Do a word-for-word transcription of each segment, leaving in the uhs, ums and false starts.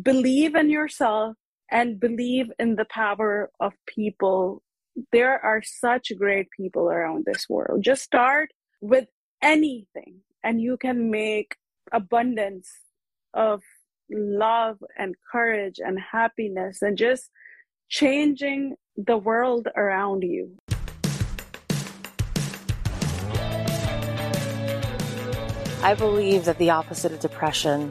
believe in yourself and believe in the power of people. There are such great people around this world. Just start with anything and you can make abundance of love and courage and happiness and just changing the world around you. I believe that the opposite of depression,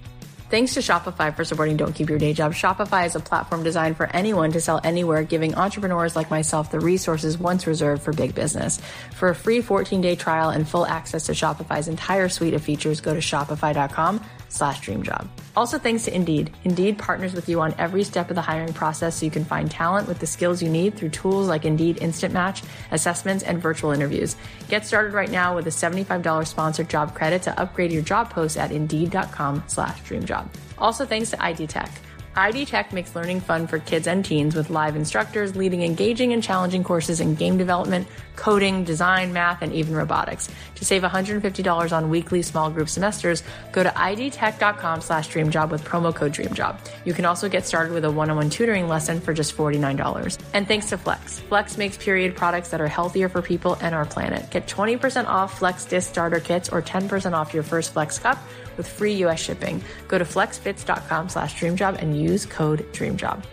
Thanks to Shopify for supporting Don't Keep Your Day Job. Shopify is a platform designed for anyone to sell anywhere, giving entrepreneurs like myself the resources once reserved for big business. For a free fourteen-day trial and full access to Shopify's entire suite of features, go to shopify.com slash dreamjob. Also, thanks to Indeed. Indeed partners with you on every step of the hiring process so you can find talent with the skills you need through tools like Indeed Instant Match, assessments, and virtual interviews. Get started right now with a seventy-five dollars sponsored job credit to upgrade your job post at indeed.com slash dreamjob. Also, thanks to I D Tech. I D Tech makes learning fun for kids and teens with live instructors leading engaging and challenging courses in game development, coding, design, math, and even robotics. To save one hundred fifty dollars on weekly small group semesters, go to idtech.com slash dreamjob with promo code dreamjob. You can also get started with a one-on-one tutoring lesson for just forty-nine dollars. And thanks to Flex. Flex makes period products that are healthier for people and our planet. Get twenty percent off Flex Disc Starter Kits or ten percent off your first Flex Cup with free U S shipping. Go to flexfits.com slash dreamjob and use code dreamjob.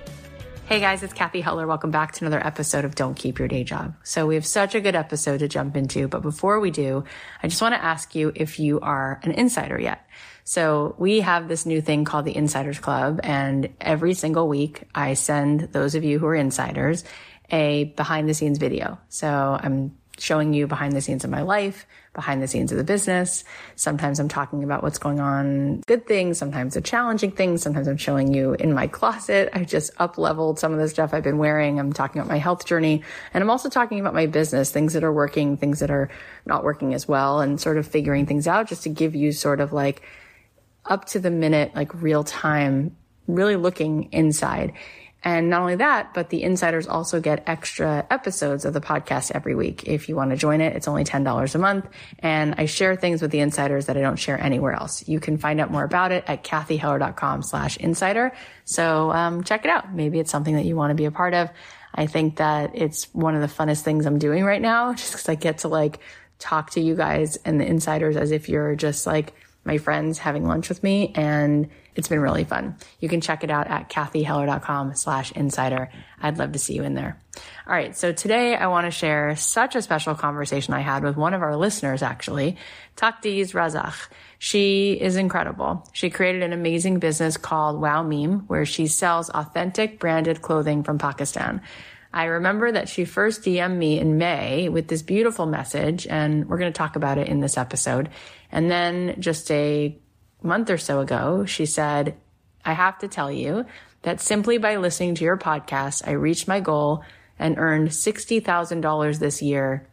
Hey guys, it's Kathy Heller. Welcome back to another episode of Don't Keep Your Day Job. So we have such a good episode to jump into, but before we do, I just want to ask you if you are an insider yet. So we have this new thing called the Insiders Club, and every single week I send those of you who are insiders a behind the scenes video. So I'm showing you behind the scenes of my life, behind the scenes of the business. Sometimes I'm talking about what's going on, good things, sometimes the challenging things. Sometimes I'm showing you in my closet. I've just up-leveled some of the stuff I've been wearing. I'm talking about my health journey. And I'm also talking about my business, things that are working, things that are not working as well, and sort of figuring things out just to give you sort of like up to the minute, like real time, really looking inside. And not only that, but the insiders also get extra episodes of the podcast every week. If you want to join it, it's only ten dollars a month. And I share things with the insiders that I don't share anywhere else. You can find out more about it at kathyheller.com slash insider. So um, check it out. Maybe it's something that you want to be a part of. I think that it's one of the funnest things I'm doing right now, just because I get to like talk to you guys and the insiders as if you're just like my friends having lunch with me. And it's been really fun. You can check it out at kathyheller.com slash insider. I'd love to see you in there. All right. So today I want to share such a special conversation I had with one of our listeners, actually, Taqdees Razzaq. She is incredible. She created an amazing business called WowMeem, where she sells authentic branded clothing from Pakistan. I remember that she first D M'd me in May with this beautiful message, and we're going to talk about it in this episode. And then just a month or so ago, she said, I have to tell you that simply by listening to your podcast, I reached my goal and earned sixty thousand dollars this year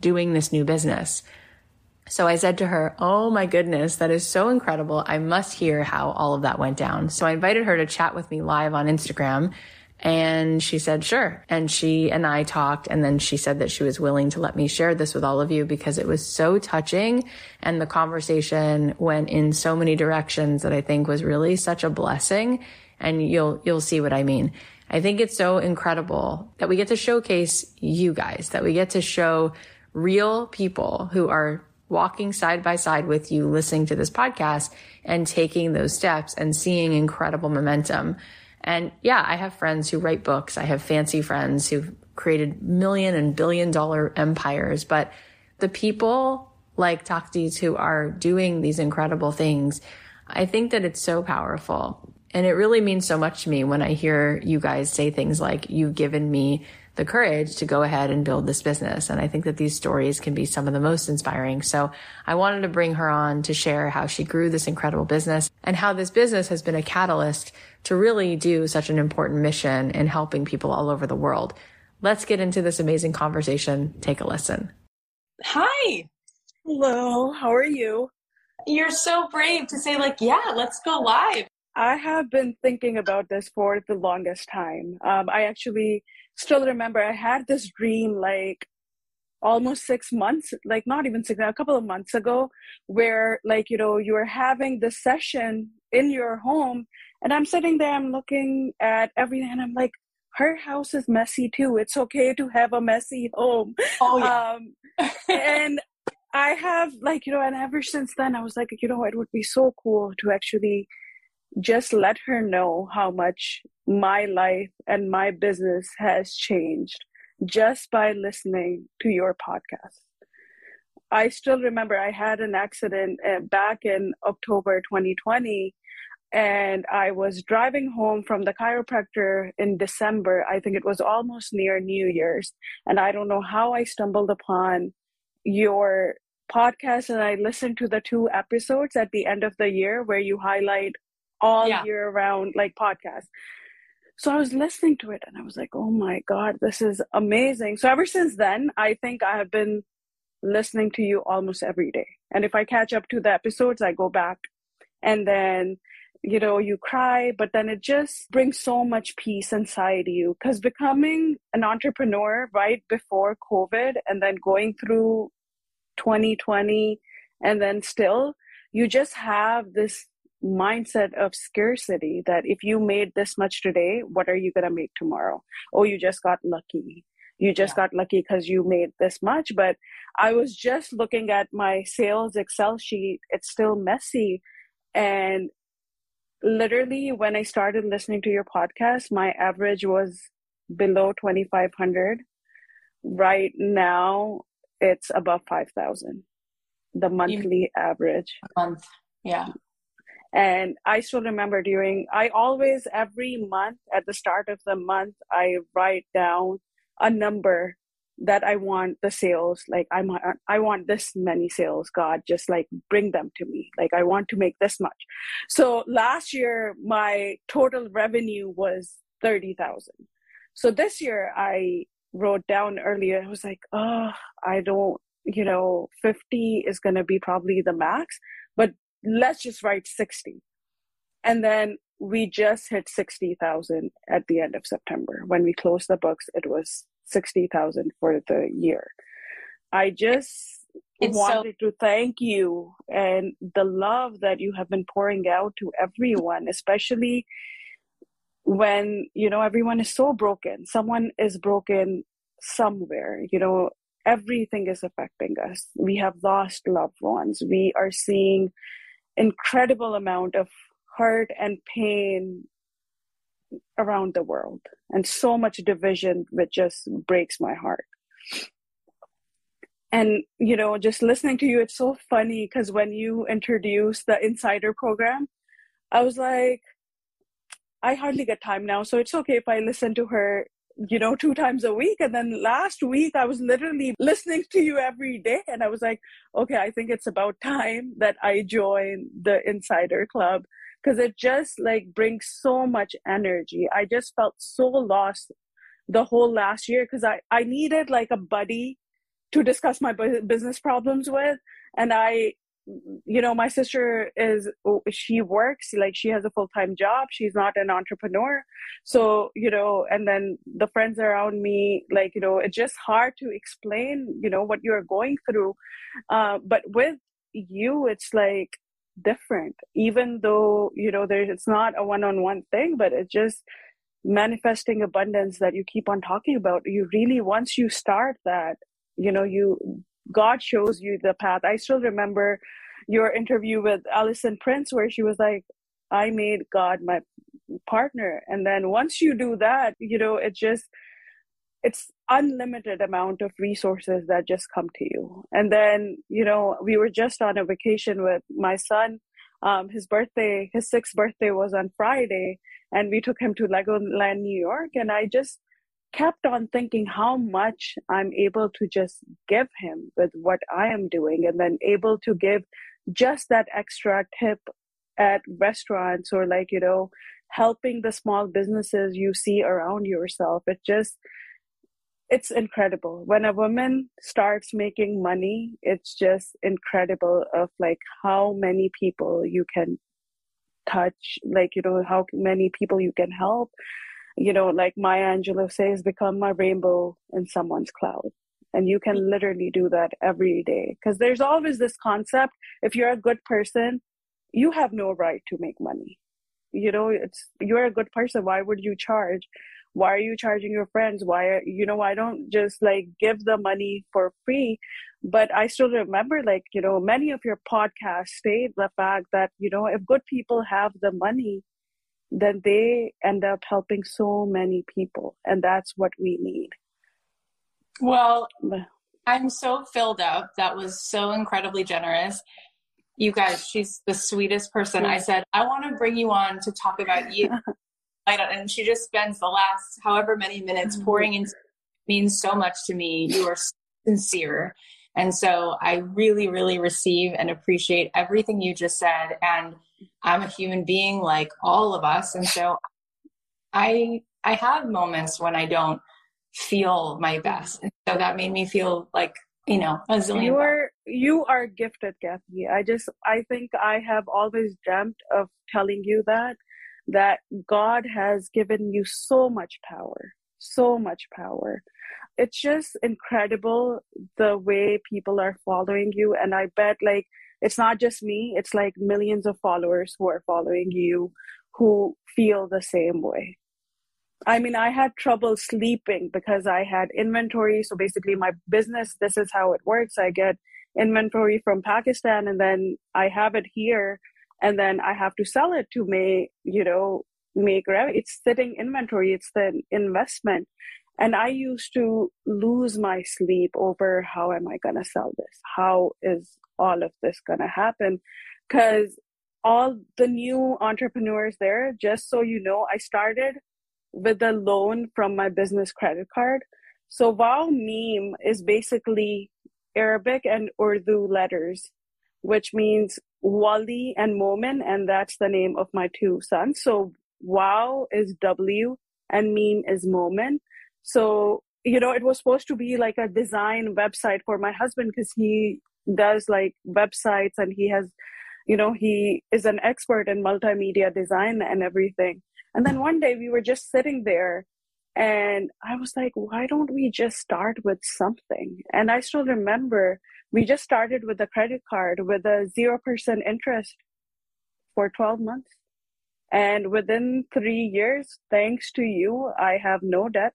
doing this new business. So I said to her, oh my goodness, that is so incredible. I must hear how all of that went down. So I invited her to chat with me live on Instagram, and she said, sure. And she and I talked, and then she said that she was willing to let me share this with all of you because it was so touching. And the conversation went in so many directions that I think was really such a blessing. And you'll, you'll see what I mean. I think it's so incredible that we get to showcase you guys, that we get to show real people who are walking side by side with you, listening to this podcast and taking those steps and seeing incredible momentum. And yeah, I have friends who write books. I have fancy friends who've created million and billion dollar empires, but the people like Taqdees who are doing these incredible things, I think that it's so powerful. And it really means so much to me when I hear you guys say things like, you've given me the courage to go ahead and build this business. And I think that these stories can be some of the most inspiring. So I wanted to bring her on to share how she grew this incredible business and how this business has been a catalyst to really do such an important mission in helping people all over the world. Let's get into this amazing conversation. Take a listen. Hi. Hello. How are you? You're so brave to say like, yeah, let's go live. I have been thinking about this for the longest time. Um, I actually still remember I had this dream like almost six months, like not even six, a couple of months ago, where like, you know, you were having this session in your home and I'm sitting there, I'm looking at everything and I'm like, her house is messy too. It's okay to have a messy home. Oh, yeah. um, and I have like, you know, and ever since then I was like, you know, it would be so cool to actually just let her know how much my life and my business has changed just by listening to your podcast. I still remember I had an accident back in October twenty twenty, and I was driving home from the chiropractor in December. I think it was almost near New Year's, and I don't know how I stumbled upon your podcast, and I listened to the two episodes at the end of the year where you highlight all yeah. year round like podcasts. So I was listening to it and I was like, oh my God, this is amazing. So ever since then, I think I have been listening to you almost every day. And if I catch up to the episodes, I go back and then, you know, you cry, but then it just brings so much peace inside you. Because becoming an entrepreneur right before COVID and then going through twenty twenty and then still, you just have this mindset of scarcity that if you made this much today, what are you going to make tomorrow? Oh, you just got lucky. You just yeah. got lucky because you made this much. But I was just looking at my sales Excel sheet. It's still messy. And literally when I started listening to your podcast, my average was below twenty-five hundred. Right now, it's above five thousand, the monthly you, average. A month, yeah. And I still remember during, I always, every month, at the start of the month, I write down a number that I want the sales, like I'm, I want this many sales, God, just like bring them to me. Like I want to make this much. So last year, my total revenue was thirty thousand. So this year I wrote down earlier, I was like, oh, I don't, you know, fifty is going to be probably the max, but let's just write sixty. And then we just hit sixty thousand at the end of September. When we closed the books, it was sixty thousand for the year. I just it's wanted so- to thank you and the love that you have been pouring out to everyone, especially when, you know, everyone is so broken. Someone is broken somewhere, you know, everything is affecting us. We have lost loved ones. We are seeing incredible amount of hurt and pain around the world and so much division, which just breaks my heart. And, you know, just listening to you, it's so funny because when you introduced the insider program, I was like, I hardly get time now. So it's okay if I listen to her, you know, two times a week. And then last week I was literally listening to you every day. And I was like, okay, I think it's about time that I join the Insider Club because it just like brings so much energy. I just felt so lost the whole last year because I, I needed like a buddy to discuss my business problems with. And I, you know, my sister is, she works, like she has a full-time job. She's not an entrepreneur. So, you know, and then the friends around me, like, you know, it's just hard to explain, you know, what you're going through. Uh, but with you, it's like different, even though, you know, there's, it's not a one-on-one thing, but it's just manifesting abundance that you keep on talking about. You really, once you start that, you know, you God shows you the path. I still remember your interview with Alison Prince, where she was like, I made God my partner. And then once you do that, you know, it just, it's unlimited amount of resources that just come to you. And then, you know, we were just on a vacation with my son. Um, his birthday, his sixth birthday was on Friday, and we took him to Legoland, New York. And I just kept on thinking how much I'm able to just give him with what I am doing, and then able to give just that extra tip at restaurants, or like, you know, helping the small businesses you see around yourself. It just, it's incredible. When a woman starts making money, it's just incredible of like how many people you can touch, like, you know, how many people you can help. You know, like Maya Angelou says, become a rainbow in someone's cloud. And you can literally do that every day. Because there's always this concept, if you're a good person, you have no right to make money. You know, it's, you're a good person. Why would you charge? Why are you charging your friends? Why are, you know, I don't just like give the money for free. But I still remember, like, you know, many of your podcasts state the fact that, you know, if good people have the money, then they end up helping so many people. And that's what we need. Well, I'm so filled up. That was so incredibly generous. You guys, she's the sweetest person. Yeah. I said, I want to bring you on to talk about you. I don't, and she just spends the last however many minutes pouring into it. Means so much to me. You are so sincere. And so I really, really receive and appreciate everything you just said. And I'm a human being like all of us. And so I I have moments when I don't feel my best. And so that made me feel like, you know, a zillion. You are, you are gifted, Kathy. I just, I think I have always dreamt of telling you that, that God has given you so much power, so much power. It's just incredible the way people are following you. And I bet, like, it's not just me, it's like millions of followers who are following you who feel the same way. I mean, I had trouble sleeping because I had inventory. So basically my business, this is how it works. I get inventory from Pakistan and then I have it here and then I have to sell it to make, you know, make revenue. It's sitting inventory. It's the investment. And I used to lose my sleep over how am I going to sell this? How is all of this going to happen? Because all the new entrepreneurs there, just so you know, I started with a loan from my business credit card. So WowMeem is basically Arabic and Urdu letters, which means Wali and Momin, and that's the name of my two sons. So Wow is W and Meem is Momin. So, you know, it was supposed to be like a design website for my husband because he does like websites and he has, you know, he is an expert in multimedia design and everything. And then one day we were just sitting there and I was like, why don't we just start with something? And I still remember we just started with a credit card with a zero percent interest for twelve months. And within three years, thanks to you, I have no debt.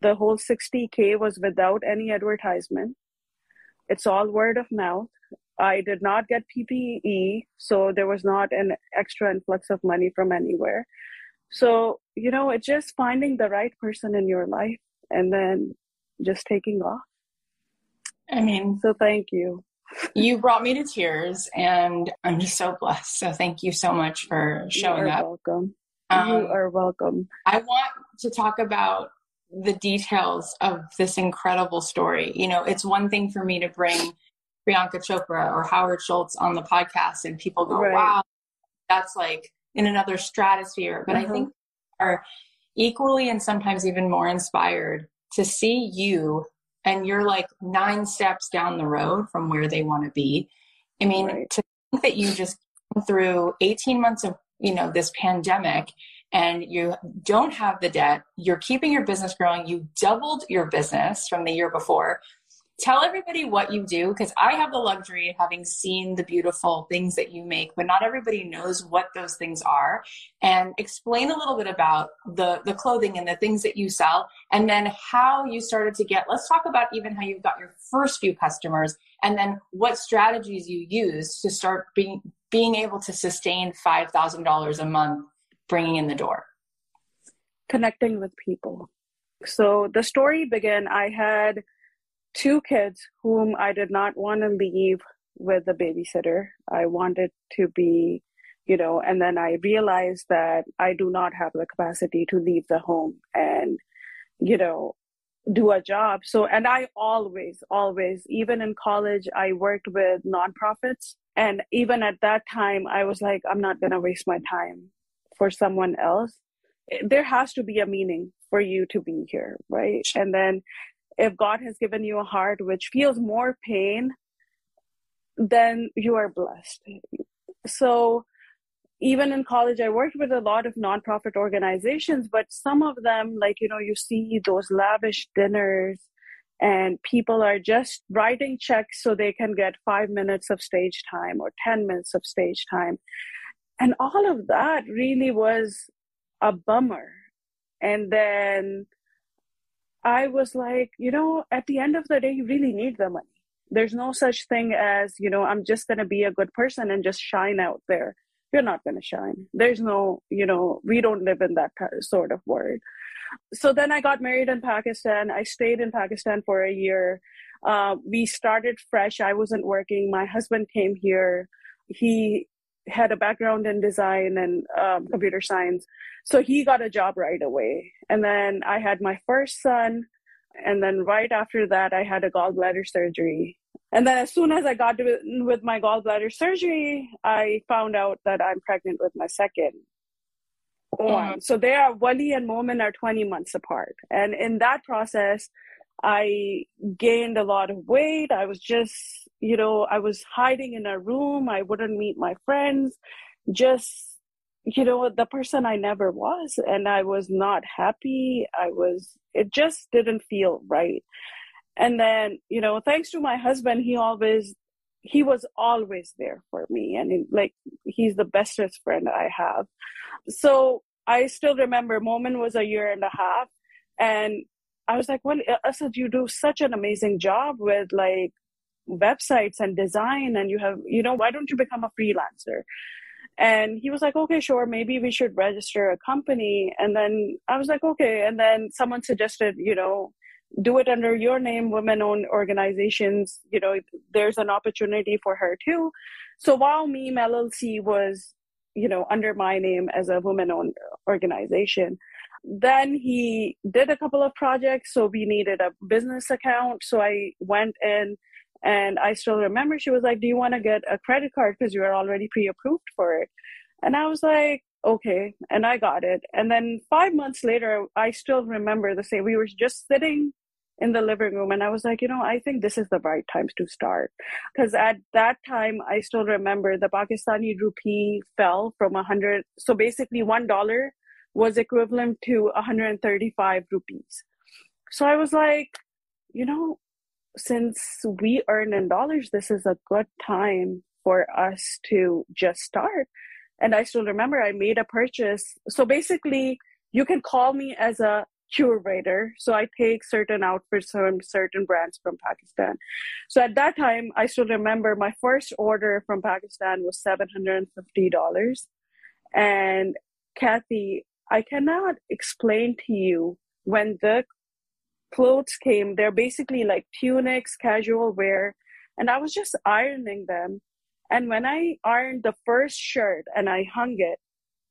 The whole sixty K was without any advertisement. It's all word of mouth. I did not get P P E, so there was not an extra influx of money from anywhere. So, you know, it's just finding the right person in your life and then just taking off. I mean, so thank you. You brought me to tears and I'm just so blessed. So thank you so much for showing up. You are welcome. Um, you are welcome. I want to talk about the details of this incredible story. You know, it's one thing for me to bring Priyanka Chopra or Howard Schultz on the podcast and people go, right, wow, that's like in another stratosphere. But mm-hmm. I think people are equally and sometimes even more inspired to see you and you're like nine steps down the road from where they want to be. I mean, right, to think that you just came through eighteen months of, you know, this pandemic and you don't have the debt, you're keeping your business growing. You doubled your business from the year before. Tell everybody what you do, because I have the luxury of having seen the beautiful things that you make, but not everybody knows what those things are. And explain a little bit about the, the clothing and the things that you sell, and then how you started to get, let's talk about even how you got your first few customers, and then what strategies you used to start being, being able to sustain five thousand dollars a month, bringing in the door. Connecting with people. So the story began, I had two kids whom I did not want to leave with a babysitter. I wanted to be, you know, and then I realized that I do not have the capacity to leave the home and, you know, do a job. So, and I always, always, even in college, I worked with nonprofits. And even at that time, I was like, I'm not going to waste my time for someone else. There has to be a meaning for you to be here, right? And then if God has given you a heart which feels more pain, then you are blessed. So even in college, I worked with a lot of nonprofit organizations, but some of them, like, you know, you see those lavish dinners and people are just writing checks so they can get five minutes of stage time or ten minutes of stage time. And all of that really was a bummer. And then I was like, you know, at the end of the day, you really need the money. There's no such thing as, you know, I'm just going to be a good person and just shine out there. You're not going to shine. There's no, you know, we don't live in that sort of world. So then I got married in Pakistan. I stayed in Pakistan for a year. Uh, we started fresh. I wasn't working. My husband came here. He had a background in design and um, computer science. So he got a job right away. And then I had my first son. And then right after that, I had a gallbladder surgery. And then as soon as I got to, with my gallbladder surgery, I found out that I'm pregnant with my second one. Mm-hmm. So they are, Wali and Momin are twenty months apart. And in that process, I gained a lot of weight. I was just, you know, I was hiding in a room. I wouldn't meet my friends. Just, you know, the person I never was. And I was not happy. I was, it just didn't feel right. And then, you know, thanks to my husband, he always, he was always there for me. And like, he's the bestest friend I have. So I still remember Momin was a year and a half. And I was like, well, Asad, you do such an amazing job with like websites and design, and you have, you know, why don't you become a freelancer? And he was like, okay, sure, maybe we should register a company. And then I was like, okay. And then someone suggested, you know, do it under your name, women-owned organizations, you know, there's an opportunity for her too. So WowMeem L L C was, you know, under my name as a women-owned organization. Then he did a couple of projects. So we needed a business account. So I went in, and I still remember she was like, do you want to get a credit card? Because you are already pre-approved for it. And I was like, okay. And I got it. And then five months later, I still remember the same. We were just sitting in the living room. And I was like, you know, I think this is the right time to start. Because at that time, I still remember the Pakistani rupee fell from one hundred. So basically one dollar was equivalent to one hundred thirty-five rupees. So I was like, you know, since we earn in dollars, this is a good time for us to just start. And I still remember I made a purchase. So basically, you can call me as a curator. So I take certain outfits from certain brands from Pakistan. So at that time, I still remember my first order from Pakistan was seven hundred fifty dollars. And Kathy, I cannot explain to you when the clothes came. They're basically like tunics, casual wear. And I was just ironing them. And when I ironed the first shirt and I hung it,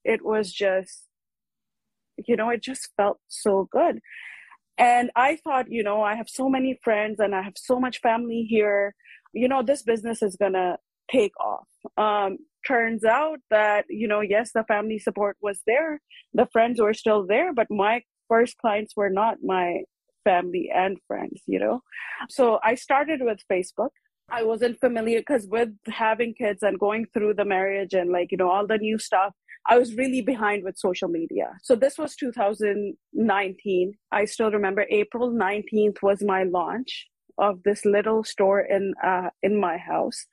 it was just, you know, it just felt so good. And I thought, you know, I have so many friends and I have so much family here. You know, this business is going to take off. Um, turns out that, you know, yes, the family support was there. The friends were still there, but my first clients were not my family and friends, you know. So I started with Facebook. I wasn't familiar because with having kids and going through the marriage and like, you know, all the new stuff, I was really behind with social media. So this was two thousand nineteen. I still remember April nineteenth was my launch. of this little store in uh, in my house.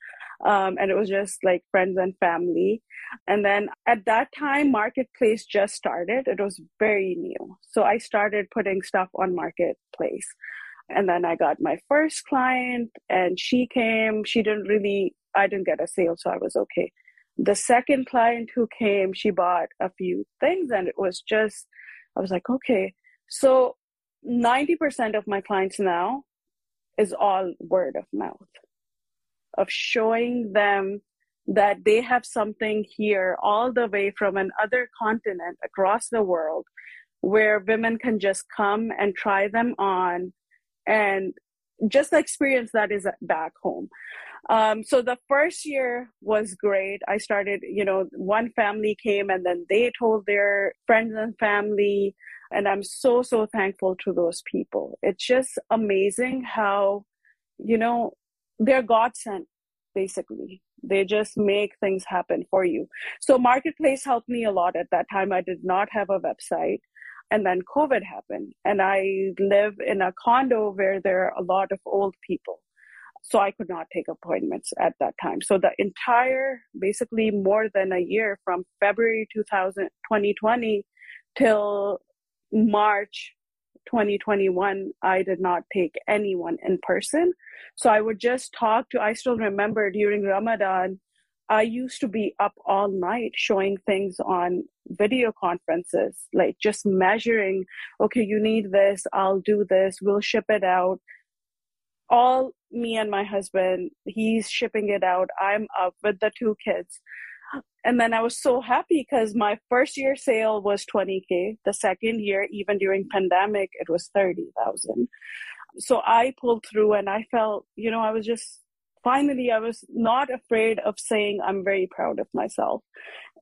Um, and it was just like friends and family. And then at that time, Marketplace just started. It was very new. So I started putting stuff on Marketplace. And then I got my first client and she came. She didn't really, I didn't get a sale, so I was okay. The second client who came, she bought a few things and it was just, I was like, okay. So ninety percent of my clients now is all word of mouth, of showing them that they have something here all the way from another continent across the world where women can just come and try them on and just the experience that is back home. Um, so the first year was great. I started, you know, one family came and then they told their friends and family. And I'm so, so thankful to those people. It's just amazing how, you know, they're God sent, basically. They just make things happen for you. So Marketplace helped me a lot at that time. I did not have a website. And then COVID happened. And I live in a condo where there are a lot of old people. So I could not take appointments at that time. So the entire, basically more than a year from February two thousand twenty till March twenty twenty-one, I did not take anyone in person. So I would just talk to, I still remember during Ramadan, I used to be up all night showing things on video conferences, like just measuring, okay, you need this, I'll do this, we'll ship it out. All me and my husband, he's shipping it out. I'm up with the two kids. And then I was so happy because my first year sale was twenty K. The second year, even during pandemic, it was thirty thousand. So I pulled through and I felt, you know, I was just, finally, I was not afraid of saying I'm very proud of myself.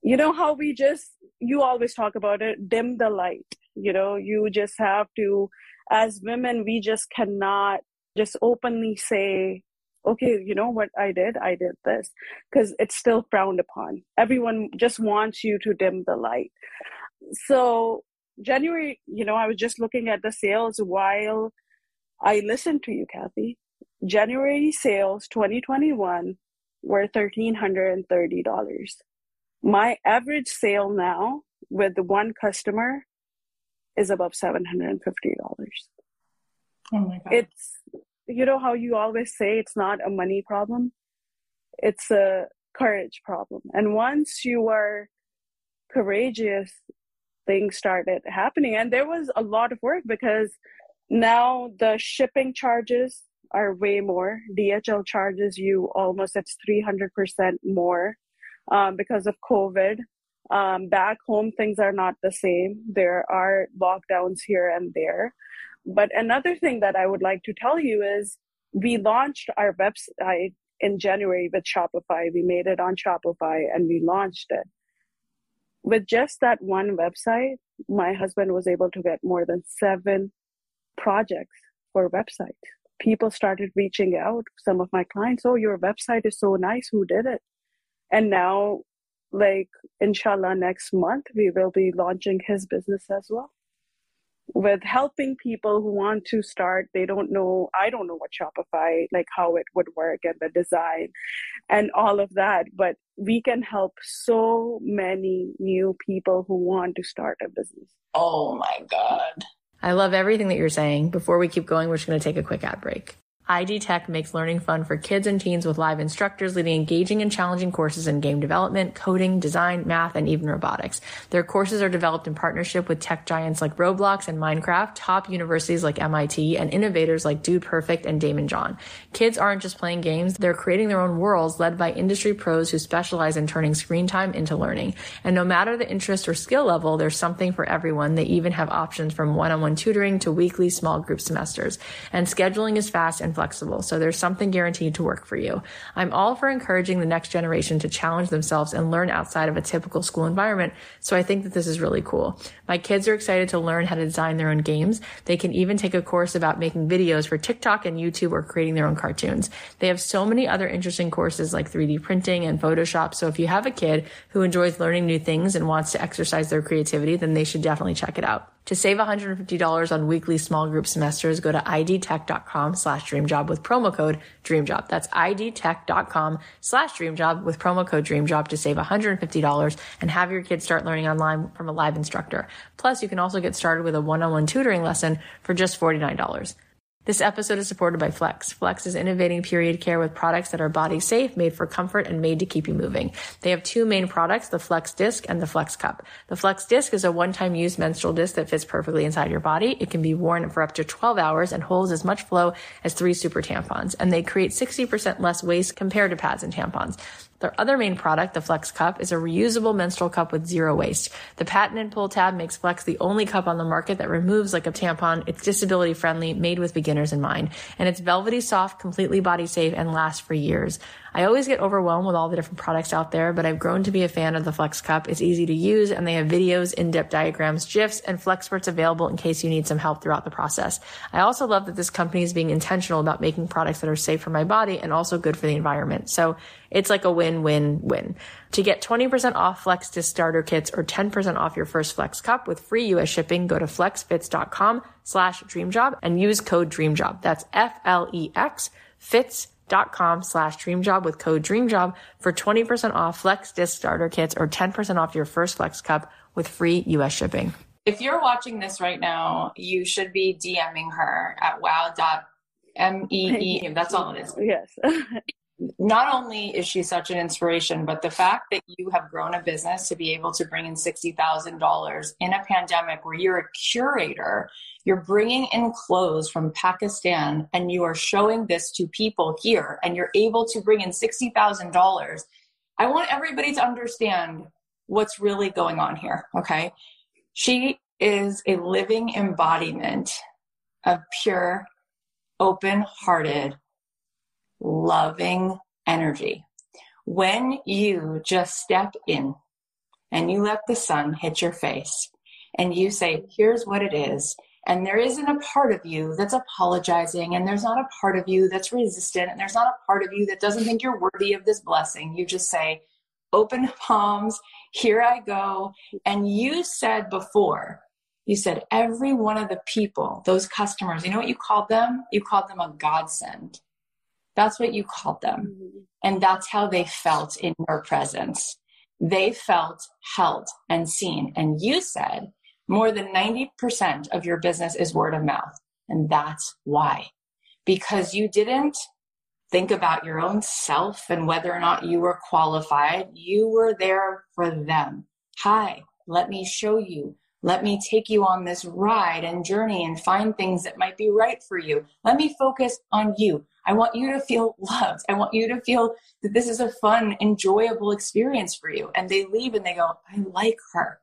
You know how we just, you always talk about it, dim the light. You know, you just have to, as women, we just cannot just openly say, okay, you know what I did? I did this, because it's still frowned upon. Everyone just wants you to dim the light. So January, you know, I was just looking at the sales while I listened to you, Kathy. January sales twenty twenty-one were one thousand three hundred thirty dollars. My average sale now with one customer is above seven hundred fifty dollars. Oh my God. It's, you know how you always say it's not a money problem? It's a courage problem. And once you are courageous, things started happening. And there was a lot of work because now the shipping charges are way more. D H L charges you almost, it's three hundred percent more um, because of COVID. Um, back home, things are not the same. There are lockdowns here and there. But another thing that I would like to tell you is we launched our website in January with Shopify. We made it on Shopify and we launched it. With just that one website, my husband was able to get more than seven projects for websites. People started reaching out. Some of my clients, oh, your website is so nice. Who did it? And now, like, inshallah, next month, we will be launching his business as well, with helping people who want to start. They don't know, I don't know what Shopify, like how it would work and the design and all of that. But we can help so many new people who want to start a business. Oh my God. I love everything that you're saying. Before we keep going, we're just going to take a quick ad break. I D Tech makes learning fun for kids and teens with live instructors leading engaging and challenging courses in game development, coding, design, math, and even robotics. Their courses are developed in partnership with tech giants like Roblox and Minecraft, top universities like M I T, and innovators like Dude Perfect and Damon John. Kids aren't just playing games, they're creating their own worlds led by industry pros who specialize in turning screen time into learning. And no matter the interest or skill level, there's something for everyone. They even have options from one-on-one tutoring to weekly small group semesters. And scheduling is fast and flexible, so there's something guaranteed to work for you. I'm all for encouraging the next generation to challenge themselves and learn outside of a typical school environment, so I think that this is really cool. My kids are excited to learn how to design their own games. They can even take a course about making videos for TikTok and YouTube or creating their own cartoons. They have so many other interesting courses like three D printing and Photoshop, so if you have a kid who enjoys learning new things and wants to exercise their creativity, then they should definitely check it out. To save one hundred fifty dollars on weekly small group semesters, go to idtech.com slash dreamjob with promo code dreamjob. That's idtech.com slash dreamjob with promo code dreamjob to save one hundred fifty dollars and have your kids start learning online from a live instructor. Plus, you can also get started with a one-on-one tutoring lesson for just forty-nine dollars. This episode is supported by Flex. Flex is innovating period care with products that are body safe, made for comfort, and made to keep you moving. They have two main products, the Flex Disc and the Flex Cup. The Flex Disc is a one-time use menstrual disc that fits perfectly inside your body. It can be worn for up to twelve hours and holds as much flow as three super tampons. And they create sixty percent less waste compared to pads and tampons. Their other main product, the Flex Cup, is a reusable menstrual cup with zero waste. The patented pull tab makes Flex the only cup on the market that removes like a tampon. It's disability friendly, made with beginners in mind. And it's velvety soft, completely body safe, and lasts for years. I always get overwhelmed with all the different products out there, but I've grown to be a fan of the Flex Cup. It's easy to use, and they have videos, in-depth diagrams, GIFs, and Flexperts available in case you need some help throughout the process. I also love that this company is being intentional about making products that are safe for my body and also good for the environment. So it's like a win-win-win. To get twenty percent off Flex Disc starter kits or ten percent off your first Flex Cup with free U S shipping, go to flexfits.com slash dreamjob and use code dreamjob. That's F L E X, fits, dot com slash dreamjob with code dreamjob for twenty percent off Flex Disc starter kits or ten percent off your first Flex Cup with free U S shipping. If you're watching this right now, you should be DMing her at wow dot meem. That's all it is. Yes. Not only is she such an inspiration, but the fact that you have grown a business to be able to bring in sixty thousand dollars in a pandemic where you're a curator, you're bringing in clothes from Pakistan, and you are showing this to people here, and you're able to bring in sixty thousand dollars. I want everybody to understand what's really going on here, okay? She is a living embodiment of pure, open-hearted, loving energy. When you just step in and you let the sun hit your face and you say, here's what it is, and there isn't a part of you that's apologizing, and there's not a part of you that's resistant, and there's not a part of you that doesn't think you're worthy of this blessing. You just say, open palms, here I go. And you said before, you said every one of the people, those customers, you know what you called them? You called them a godsend. That's what you called them. Mm-hmm. And that's how they felt in your presence. They felt held and seen. And you said more than ninety percent of your business is word of mouth. And that's why. Because you didn't think about your own self and whether or not you were qualified. You were there for them. Hi, let me show you. Let me take you on this ride and journey and find things that might be right for you. Let me focus on you. I want you to feel loved. I want you to feel that this is a fun, enjoyable experience for you. And they leave and they go, I like her.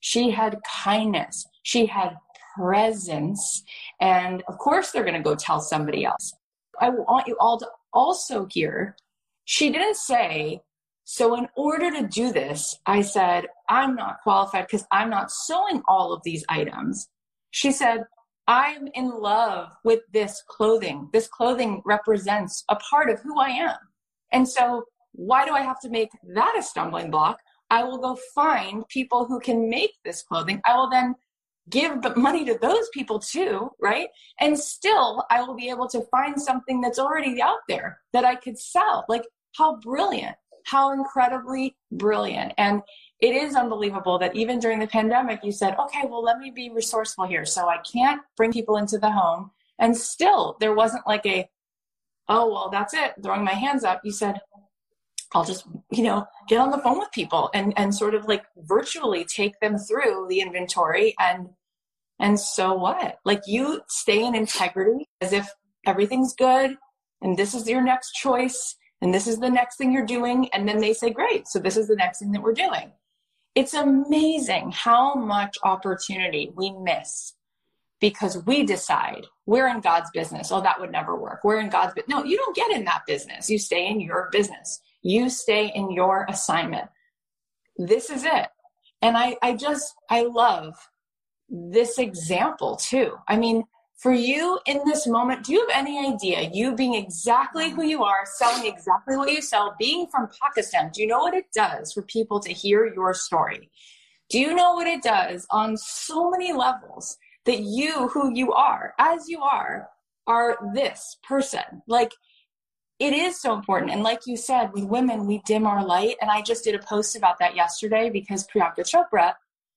She had kindness. She had presence. And of course they're going to go tell somebody else. I want you all to also hear, she didn't say, so in order to do this, I said, I'm not qualified because I'm not sewing all of these items. She said, I'm in love with this clothing. This clothing represents a part of who I am. And so why do I have to make that a stumbling block? I will go find people who can make this clothing. I will then give money to those people too, right? And still I will be able to find something that's already out there that I could sell. Like, how brilliant, how incredibly brilliant. And it is unbelievable that even during the pandemic, you said, okay, well, let me be resourceful here. So I can't bring people into the home. And still there wasn't like a, oh, well, that's it, throwing my hands up. You said, I'll just, you know, get on the phone with people and, and sort of like virtually take them through the inventory. And, and so what? Like, you stay in integrity as if everything's good and this is your next choice and this is the next thing you're doing. And then they say, great, so this is the next thing that we're doing. It's amazing how much opportunity we miss because we decide we're in God's business. Oh, that would never work. We're in God's business. No, you don't get in that business. You stay in your business. You stay in your assignment. This is it. And I, I just, I love this example too. I mean, for you in this moment, do you have any idea, you being exactly who you are, selling exactly what you sell, being from Pakistan, do you know what it does for people to hear your story? Do you know what it does on so many levels that you, who you are, as you are, are this person? Like, it is so important. And like you said, with women, we dim our light. And I just did a post about that yesterday because Priyanka Chopra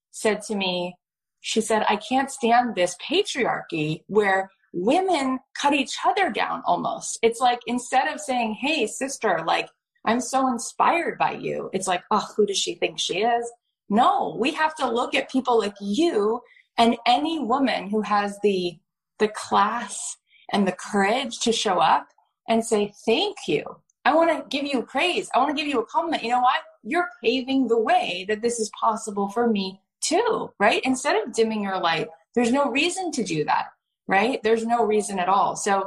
said to me, she said, I can't stand this patriarchy where women cut each other down almost. It's like, instead of saying, hey, sister, like, I'm so inspired by you. It's like, oh, who does she think she is? No, we have to look at people like you and any woman who has the the class and the courage to show up and say, thank you. I want to give you praise. I want to give you a compliment. You know what? You're paving the way that this is possible for me too, right? Instead of dimming your light, there's no reason to do that, right? There's no reason at all. So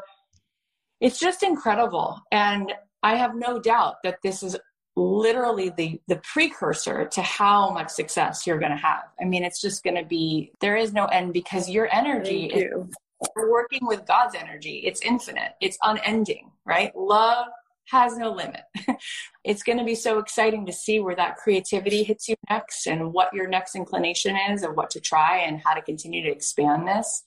it's just incredible. And I have no doubt that this is literally the, the precursor to how much success you're going to have. I mean, it's just going to be, there is no end, because your energy is, you're working with God's energy. It's infinite. It's unending, right? Love has no limit. It's going to be so exciting to see where that creativity hits you next, and what your next inclination is, and what to try, and how to continue to expand this.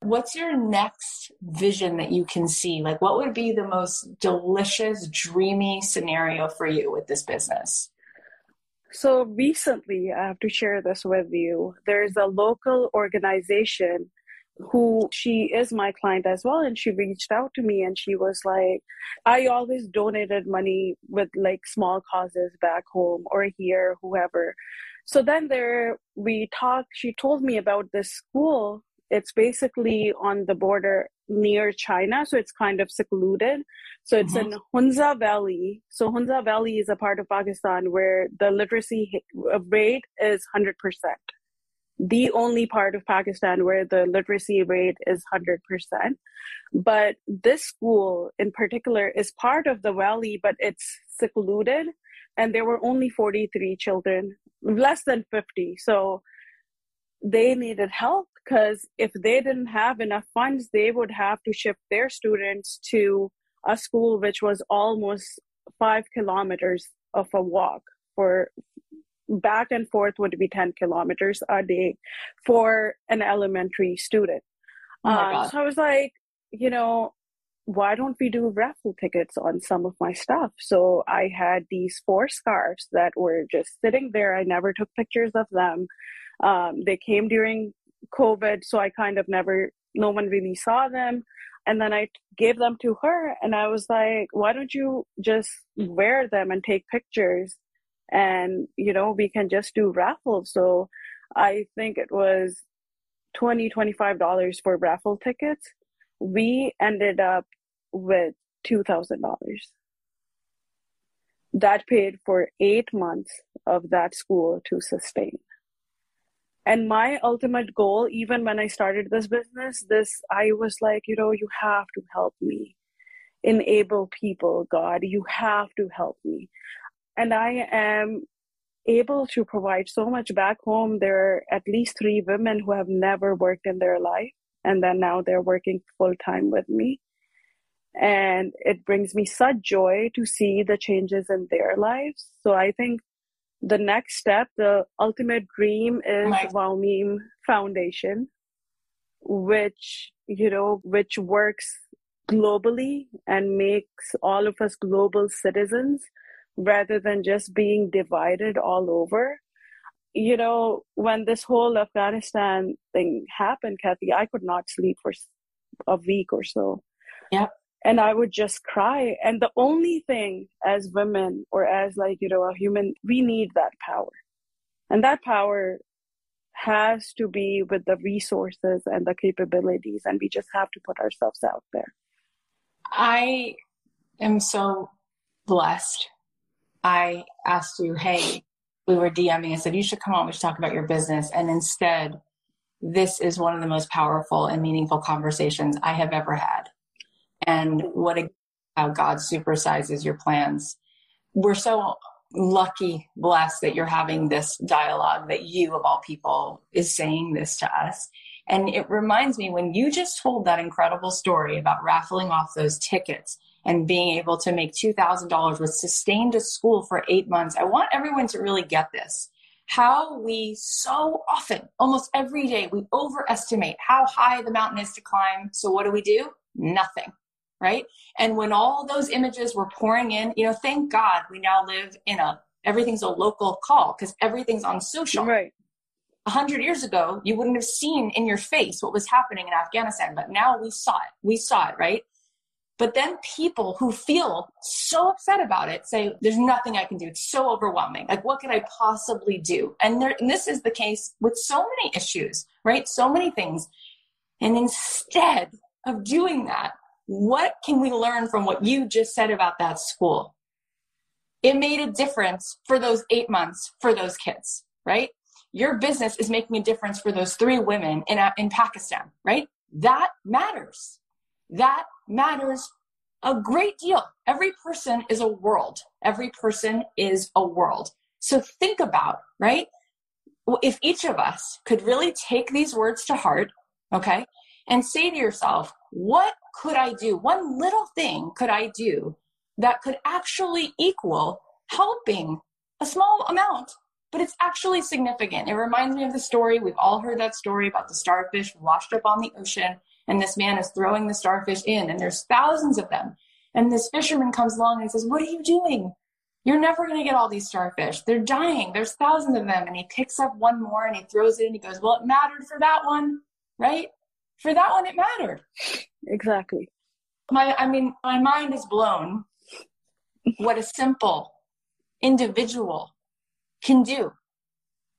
What's your next vision that you can see? Like, what would be the most delicious, dreamy scenario for you with this business? So recently, I have to share this with you. There's a local organization who, she is my client as well, and she reached out to me, and she was like, I always donated money with like small causes back home or here, whoever. So then there we talked, she told me about this school. It's basically on the border near China, so it's kind of secluded. So it's mm-hmm. in Hunza Valley. So Hunza Valley is a part of Pakistan where the literacy rate is one hundred percent. The only part of Pakistan where the literacy rate is one hundred percent. But this school in particular is part of the valley, but it's secluded. And there were only forty-three children, less than fifty. So they needed help, because if they didn't have enough funds, they would have to ship their students to a school which was almost five kilometers of a walk. For back and forth would be ten kilometers a day for an elementary student. Oh my God. Um, so I was like, you know, why don't we do raffle tickets on some of my stuff? So I had these four scarves that were just sitting there. I never took pictures of them. Um, they came during COVID, so I kind of never, no one really saw them. And then I gave them to her, and I was like, why don't you just wear them and take pictures? And, you know, we can just do raffles. So I think it was twenty dollars, twenty-five dollars for raffle tickets. We ended up with two thousand dollars. That paid for eight months of that school to sustain. And my ultimate goal, even when I started this business, this, I was like, you know, you have to help me. Enable people, God, you have to help me. And I am able to provide so much back home. There are at least three women who have never worked in their life. And then now they're working full time with me. And it brings me such joy to see the changes in their lives. So I think the next step, the ultimate dream, is the WowMeem Foundation, which, you know, which works globally and makes all of us global citizens rather than just being divided all over. You know, when this whole Afghanistan thing happened, Kathy, I could not sleep for a week or so. Yeah. And I would just cry. And the only thing as women, or as like, you know, a human, we need that power. And that power has to be with the resources and the capabilities. And we just have to put ourselves out there. I am so blessed. I asked you, hey, we were DMing. I said, you should come on. We should talk about your business. And instead, this is one of the most powerful and meaningful conversations I have ever had. And what a, how God supersizes your plans. We're so lucky, blessed that you're having this dialogue, that you, of all people, is saying this to us. And it reminds me, when you just told that incredible story about raffling off those tickets and being able to make two thousand dollars, which sustained a school for eight months, I want everyone to really get this. how we so often, almost every day, we overestimate how high the mountain is to climb. So what do we do? Nothing, right? And when all those images were pouring in, you know, thank God we now live in a, everything's a local call because everything's on social. Right. A hundred years ago, you wouldn't have seen in your face what was happening in Afghanistan, but now we saw it. We saw it, right? But then people who feel so upset about it say, there's nothing I can do. It's so overwhelming. Like, what can I possibly do? And, there, and this is the case with so many issues, right? So many things. And instead of doing that, what can we learn from what you just said about that school? It made a difference for those eight months for those kids, right? Your business is making a difference for those three women in, in Pakistan, right? That matters. That matters a great deal. Every person is a world. Every person is a world. So think about, right? If each of us could really take these words to heart, okay, and say to yourself, what could I do? One little thing could I do that could actually equal helping a small amount, but it's actually significant. It reminds me of the story. We've all heard that story about the starfish washed up on the ocean. And this man is throwing the starfish in, and there's thousands of them. And this fisherman comes along and says, what are you doing? You're never going to get all these starfish. They're dying. There's thousands of them. And he picks up one more and he throws it in. He goes, well, it mattered for that one, right? For that one, it mattered. Exactly. My, I mean, my mind is blown. What a simple individual can do,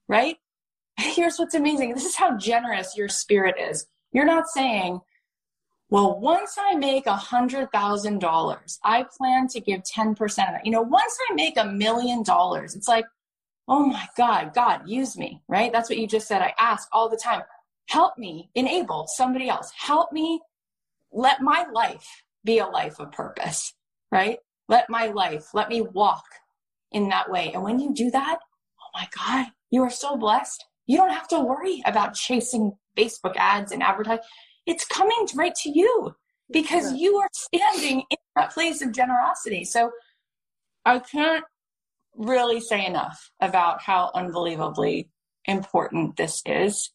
right? Here's what's amazing. This is how generous your spirit is. You're not saying, well, once I make one hundred thousand dollars, I plan to give ten percent of that. You know, once I make a million dollars, it's like, oh my God, God, use me, right? That's what you just said. I ask all the time, help me enable somebody else. Help me let my life be a life of purpose, right? Let my life, let me walk in that way. And when you do that, oh my God, you are so blessed. You don't have to worry about chasing Facebook ads and advertising. It's coming right to you because you are standing in that place of generosity. So I can't really say enough about how unbelievably important this is.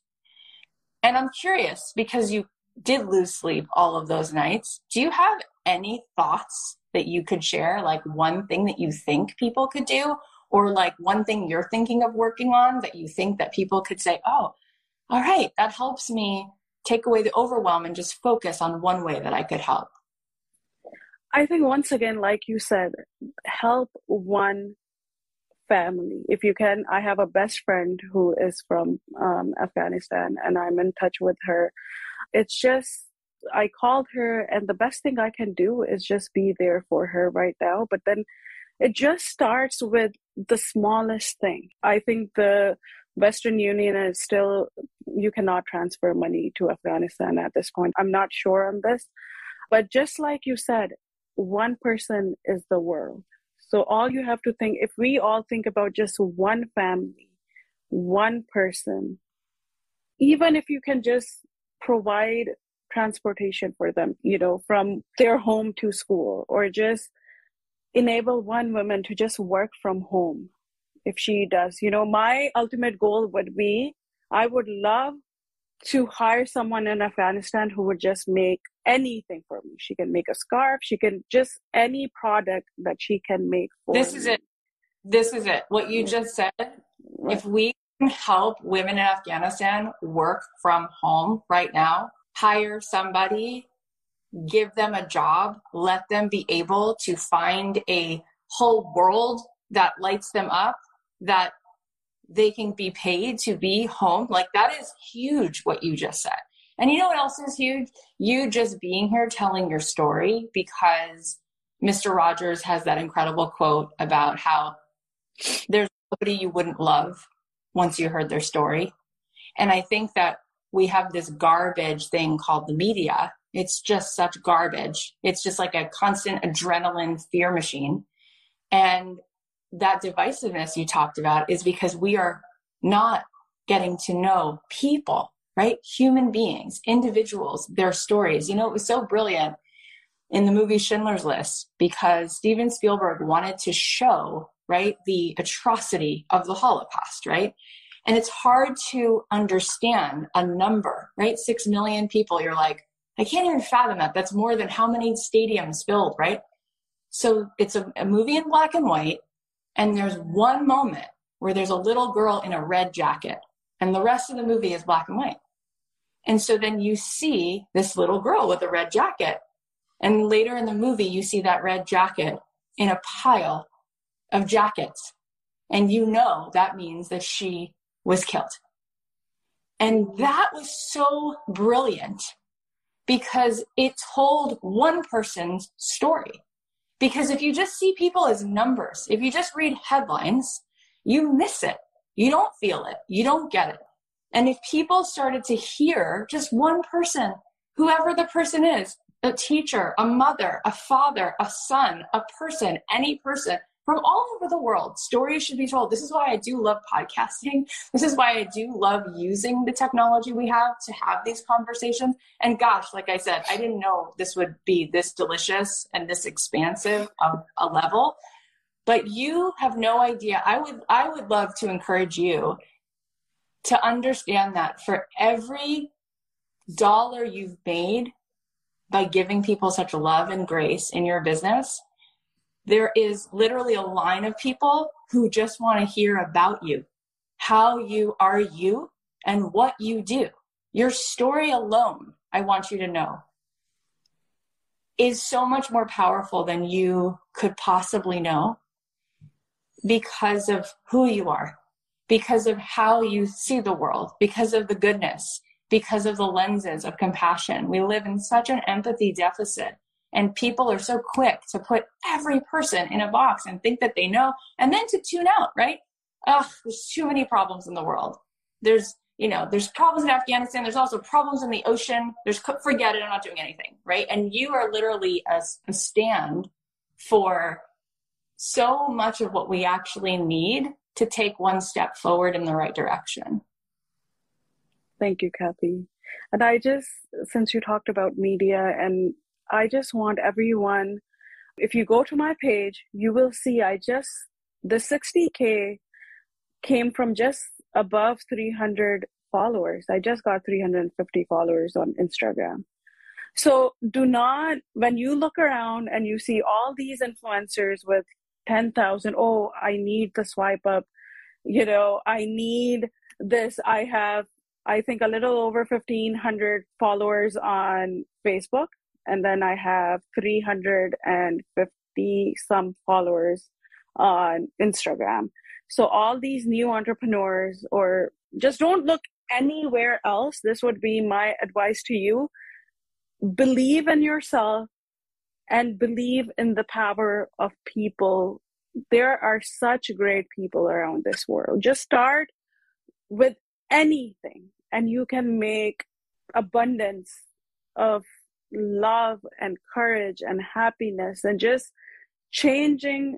And I'm curious, because you did lose sleep all of those nights, do you have any thoughts that you could share? Like one thing that you think people could do, or like one thing you're thinking of working on that you think that people could say, oh, all right, that helps me take away the overwhelm and just focus on one way that I could help. I think once again, like you said, help one family if you can. I have a best friend who is from um, Afghanistan, and I'm in touch with her. It's just, I called her, and the best thing I can do is just be there for her right now. But then it just starts with the smallest thing. I think the Western Union is still, you cannot transfer money to Afghanistan at this point. I'm not sure on this, but just like you said, one person is the world. So all you have to think, if we all think about just one family, one person, even if you can just provide transportation for them, you know, from their home to school, or just enable one woman to just work from home. If she does, you know, my ultimate goal would be, I would love to hire someone in Afghanistan who would just make anything for me. She can make a scarf. She can just any product that she can make for This me. is it. This is it. What you just said, right. If we can help women in Afghanistan work from home right now, hire somebody, give them a job, let them be able to find a whole world that lights them up, that they can be paid to be home. Like, that is huge what you just said. And you know what else is huge? You just being here telling your story, because Mister Rogers has that incredible quote about how there's nobody you wouldn't love once you heard their story. And I think that we have this garbage thing called the media. It's just such garbage. It's just like a constant adrenaline fear machine. And that divisiveness you talked about is because we are not getting to know people, right? Human beings, individuals, their stories. You know, it was so brilliant in the movie Schindler's List, because Steven Spielberg wanted to show right? The atrocity of the Holocaust, right? And it's hard to understand a number, right? Six million people, you're like, I can't even fathom that. That's more than how many stadiums filled, right? So it's a, a movie in black and white, and there's one moment where there's a little girl in a red jacket, and the rest of the movie is black and white. And so then you see this little girl with a red jacket, and later in the movie, you see that red jacket in a pile of jackets, and you know that means that she was killed. And that was so brilliant because it told one person's story. Because if you just see people as numbers, if you just read headlines, you miss it. You don't feel it. You don't get it. And if people started to hear just one person, whoever the person is, a teacher, a mother, a father, a son, a person, any person from all over the world, stories should be told. This is why I do love podcasting. This is why I do love using the technology we have to have these conversations. And gosh, like I said, I didn't know this would be this delicious and this expansive of a level. But you have no idea. I would I would love to encourage you to understand that for every dollar you've made by giving people such love and grace in your business, there is literally a line of people who just want to hear about you, how you are you, and what you do. Your story alone, I want you to know, is so much more powerful than you could possibly know because of who you are, because of how you see the world, because of the goodness, because of the lenses of compassion. We live in such an empathy deficit. And people are so quick to put every person in a box and think that they know, and then to tune out, right? Ugh, there's too many problems in the world. There's, you know, there's problems in Afghanistan. There's also problems in the ocean. There's, forget it, I'm not doing anything, right? And you are literally a, a stand for so much of what we actually need to take one step forward in the right direction. Thank you, Kathy. And I just, since you talked about media, and I just want everyone, if you go to my page, you will see I just, the sixty K came from just above three hundred followers. I just got three hundred fifty followers on Instagram. So do not, when you look around and you see all these influencers with ten thousand, oh, I need the swipe up, you know, I need this. I have, I think a little over fifteen hundred followers on Facebook. And then I have three hundred fifty some followers on Instagram. So all these new entrepreneurs, or just don't look anywhere else. This would be my advice to you. Believe in yourself and believe in the power of people. There are such great people around this world. Just start with anything and you can make abundance of love and courage and happiness and just changing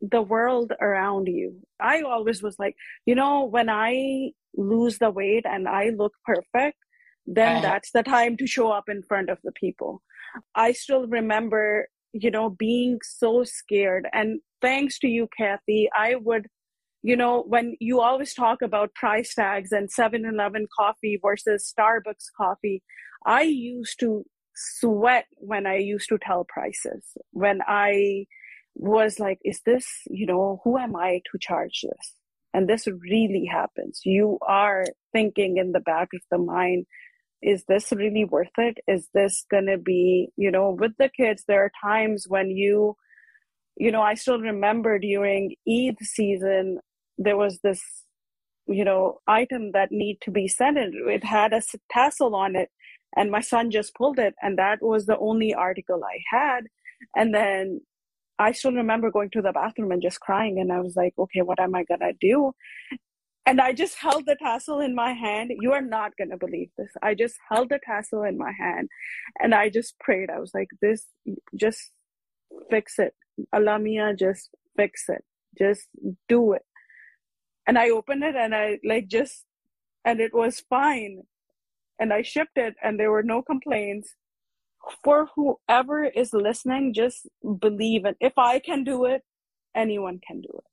the world around you. I always was like, you know, when I lose the weight and I look perfect, then uh-huh. that's the time to show up in front of the people. I still remember, you know, being so scared. And thanks to you, Kathy, I would, you know, when you always talk about price tags and seven eleven coffee versus Starbucks coffee, I used to sweat when I used to tell prices, when I was like, is this, you know, who am I to charge this? And this really happens. You are thinking in the back of the mind, is this really worth it? Is this going to be, you know, with the kids, there are times when you, you know, I still remember during Eid season, there was this, you know, item that need to be sent. It had a tassel on it. And my son just pulled it, and that was the only article I had. And then I still remember going to the bathroom and just crying. And I was like, okay, what am I going to do? And I just held the tassel in my hand. You are not going to believe this. I just held the tassel in my hand, and I just prayed. I was like, this, just fix it. Allah Mia, just fix it. Just do it. And I opened it, and I like just, and it was fine. And I shipped it, and there were no complaints. For whoever is listening, just believe it. If I can do it, Anyone can do it.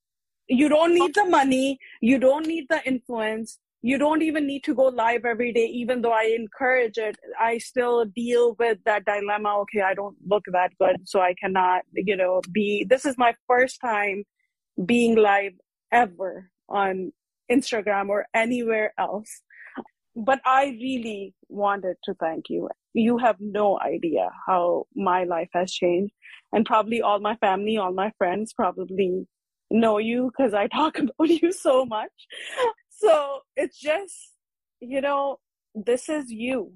You don't need the money. You don't need the influence. You don't even need to go live every day. Even though I encourage it, I still deal with that dilemma. Okay, I don't look that good, so I cannot, you know, be, this is my first time being live ever on Instagram or anywhere else. But I really wanted to thank you. You have no idea how my life has changed. And probably all my family, all my friends probably know you because I talk about you so much. So it's just, you know, this is you.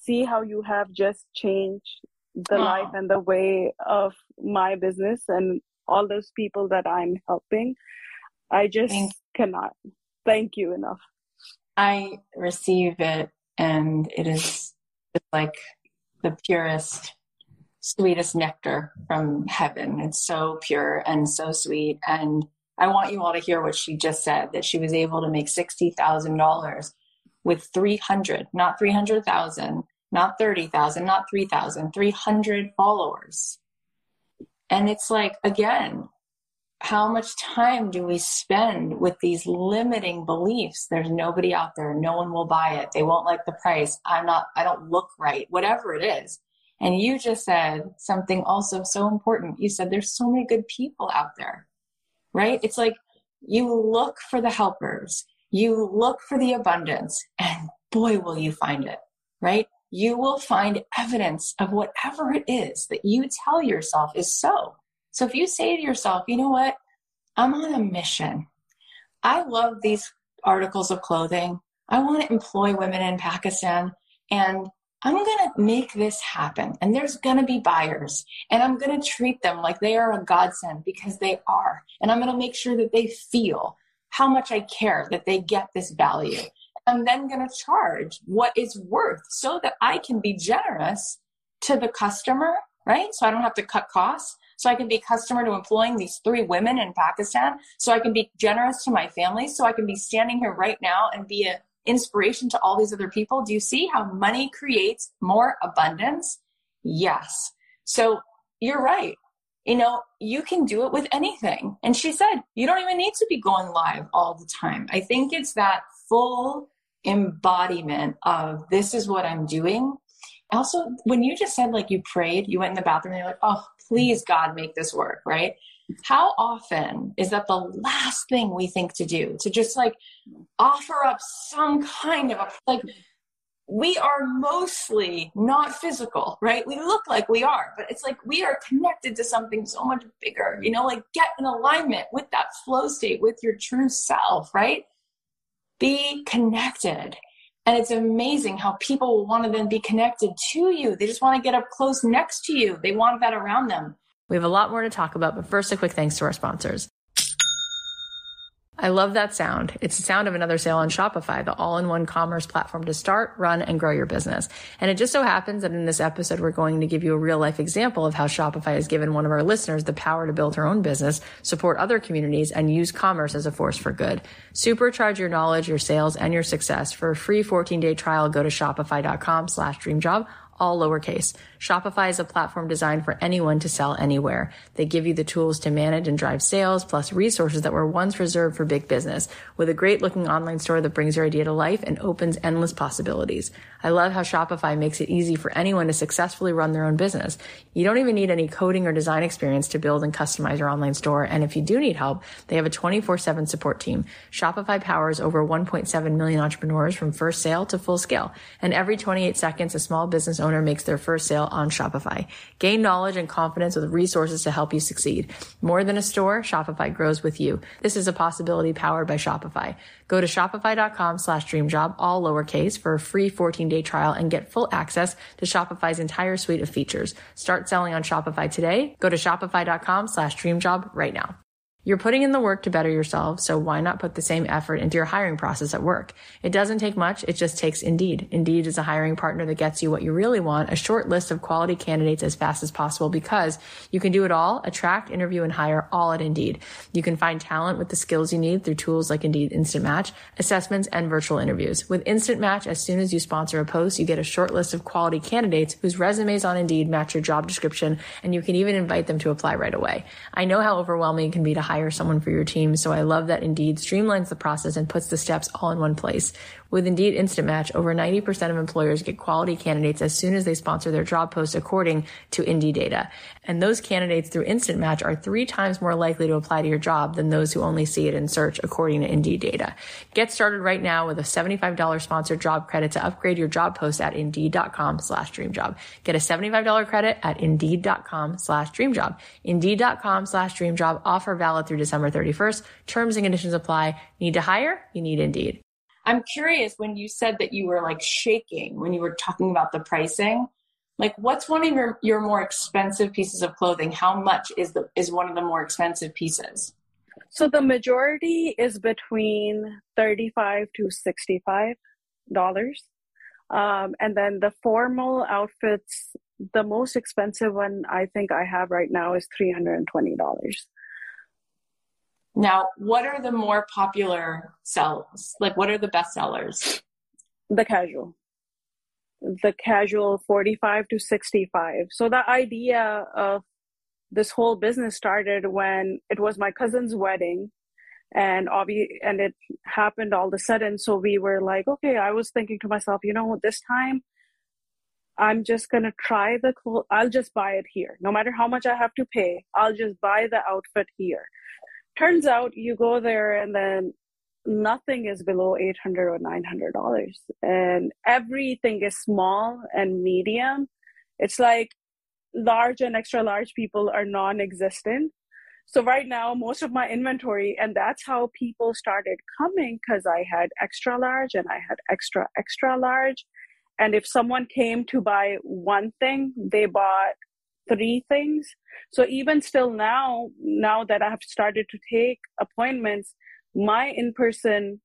See how you have just changed the Aww. Life and the way of my business and all those people that I'm helping. I just Thanks. Cannot thank you enough. I receive it, and it is like the purest, sweetest nectar from heaven. It's so pure and so sweet. And I want you all to hear what she just said, that she was able to make sixty thousand dollars with three hundred, not three hundred thousand, not thirty thousand, not three thousand, three hundred followers. And it's like, again, how much time do we spend with these limiting beliefs? There's nobody out there. No one will buy it. They won't like the price. I'm not, I don't look right, whatever it is. And you just said something also so important. You said there's so many good people out there, right? It's like you look for the helpers, you look for the abundance, and boy, will you find it, right? You will find evidence of whatever it is that you tell yourself is so. So if you say to yourself, you know what, I'm on a mission. I love these articles of clothing. I want to employ women in Pakistan, and I'm going to make this happen. And there's going to be buyers, and I'm going to treat them like they are a godsend, because they are. And I'm going to make sure that they feel how much I care, that they get this value. I'm then going to charge what it's worth so that I can be generous to the customer, right? So I don't have to cut costs. So I can be customer to employing these three women in Pakistan, so I can be generous to my family, so I can be standing here right now and be an inspiration to all these other people. Do you see how money creates more abundance? Yes. So you're right. You know, you can do it with anything. And she said, you don't even need to be going live all the time. I think it's that full embodiment of this is what I'm doing. Also, when you just said, like, you prayed, you went in the bathroom and you're like, oh, please, God, make this work, right? How often is that the last thing we think to do, to just, like, offer up some kind of, a, like, we are mostly not physical, right? We look like we are, but it's like we are connected to something so much bigger, you know, like get in alignment with that flow state, with your true self, right? Be connected. And it's amazing how people will want to then be connected to you. They just want to get up close next to you. They want that around them. We have a lot more to talk about, but first, a quick thanks to our sponsors. I love that sound. It's the sound of another sale on Shopify, the all-in-one commerce platform to start, run, and grow your business. And it just so happens that in this episode, we're going to give you a real-life example of how Shopify has given one of our listeners the power to build her own business, support other communities, and use commerce as a force for good. Supercharge your knowledge, your sales, and your success. For a free fourteen-day trial, go to shopify.com slash dreamjob. All lowercase. Shopify is a platform designed for anyone to sell anywhere. They give you the tools to manage and drive sales, plus resources that were once reserved for big business, with a great looking online store that brings your idea to life and opens endless possibilities. I love how Shopify makes it easy for anyone to successfully run their own business. You don't even need any coding or design experience to build and customize your online store. And if you do need help, they have a twenty-four seven support team. Shopify powers over one point seven million entrepreneurs from first sale to full scale. And every twenty-eight seconds, a small business owner makes their first sale on Shopify. Gain knowledge and confidence with resources to help you succeed. More than a store, Shopify grows with you. This is a possibility powered by Shopify. Go to shopify.com slash dreamjob, all lowercase, for a free fourteen-day trial and get full access to Shopify's entire suite of features. Start selling on Shopify today. Go to shopify.com slash dreamjob right now. You're putting in the work to better yourself, so why not put the same effort into your hiring process at work? It doesn't take much, it just takes Indeed. Indeed is a hiring partner that gets you what you really want, a short list of quality candidates as fast as possible, because you can do it all, attract, interview, and hire all at Indeed. You can find talent with the skills you need through tools like Indeed Instant Match, assessments, and virtual interviews. With Instant Match, as soon as you sponsor a post, you get a short list of quality candidates whose resumes on Indeed match your job description, and you can even invite them to apply right away. I know how overwhelming it can be to hire hire someone for your team, so I love that Indeed streamlines the process and puts the steps all in one place. With Indeed Instant Match, over ninety percent of employers get quality candidates as soon as they sponsor their job posts, according to Indeed data. And those candidates through Instant Match are three times more likely to apply to your job than those who only see it in search, according to Indeed data. Get started right now with a seventy-five dollars sponsored job credit to upgrade your job post at Indeed.com slash DreamJob. Get a seventy-five dollars credit at Indeed.com slash DreamJob. Indeed.com slash DreamJob. Offer valid through December thirty-first. Terms and conditions apply. Need to hire? You need Indeed. I'm curious, when you said that you were like shaking when you were talking about the pricing, like what's one of your, your more expensive pieces of clothing? How much is the is one of the more expensive pieces? So the majority is between thirty-five to sixty-five dollars. Um, and then the formal outfits, the most expensive one I think I have right now is three hundred twenty dollars. Now, what are the more popular sells? Like, what are the best sellers? The casual. The casual forty-five to sixty-five. So the idea of this whole business started when it was my cousin's wedding, and obvi- and it happened all of a sudden. So we were like, okay, I was thinking to myself, you know, this time I'm just going to try the clothes. I'll just buy it here. No matter how much I have to pay, I'll just buy the outfit here. Turns out you go there and then nothing is below eight hundred dollars or nine hundred dollars, and everything is small and medium. It's like large and extra large people are non-existent. So right now, most of my inventory, and that's how people started coming, because I had extra large and I had extra, extra large. And if someone came to buy one thing, they bought three things. So even still now, now that I have started to take appointments, my in-person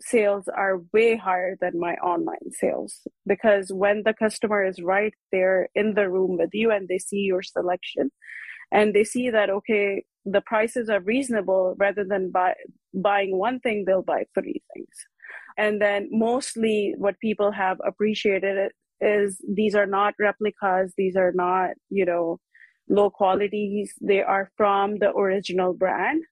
sales are way higher than my online sales, because when the customer is right there in the room with you and they see your selection and they see that, okay, the prices are reasonable, rather than buy, buying one thing, they'll buy three things. And then mostly what people have appreciated it is these are not replicas, these are not, you know, low qualities, they are from the original brand.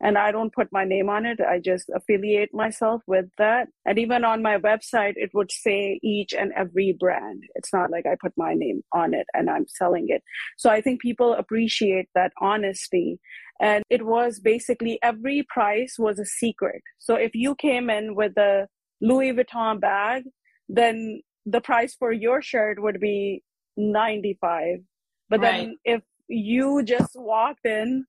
And I don't put my name on it, I just affiliate myself with that. And even on my website, it would say each and every brand. It's not like I put my name on it and I'm selling it. So I think people appreciate that honesty. And it was basically every price was a secret. So if you came in with a Louis Vuitton bag, then the price for your shirt would be ninety-five. But right. Then if you just walked in,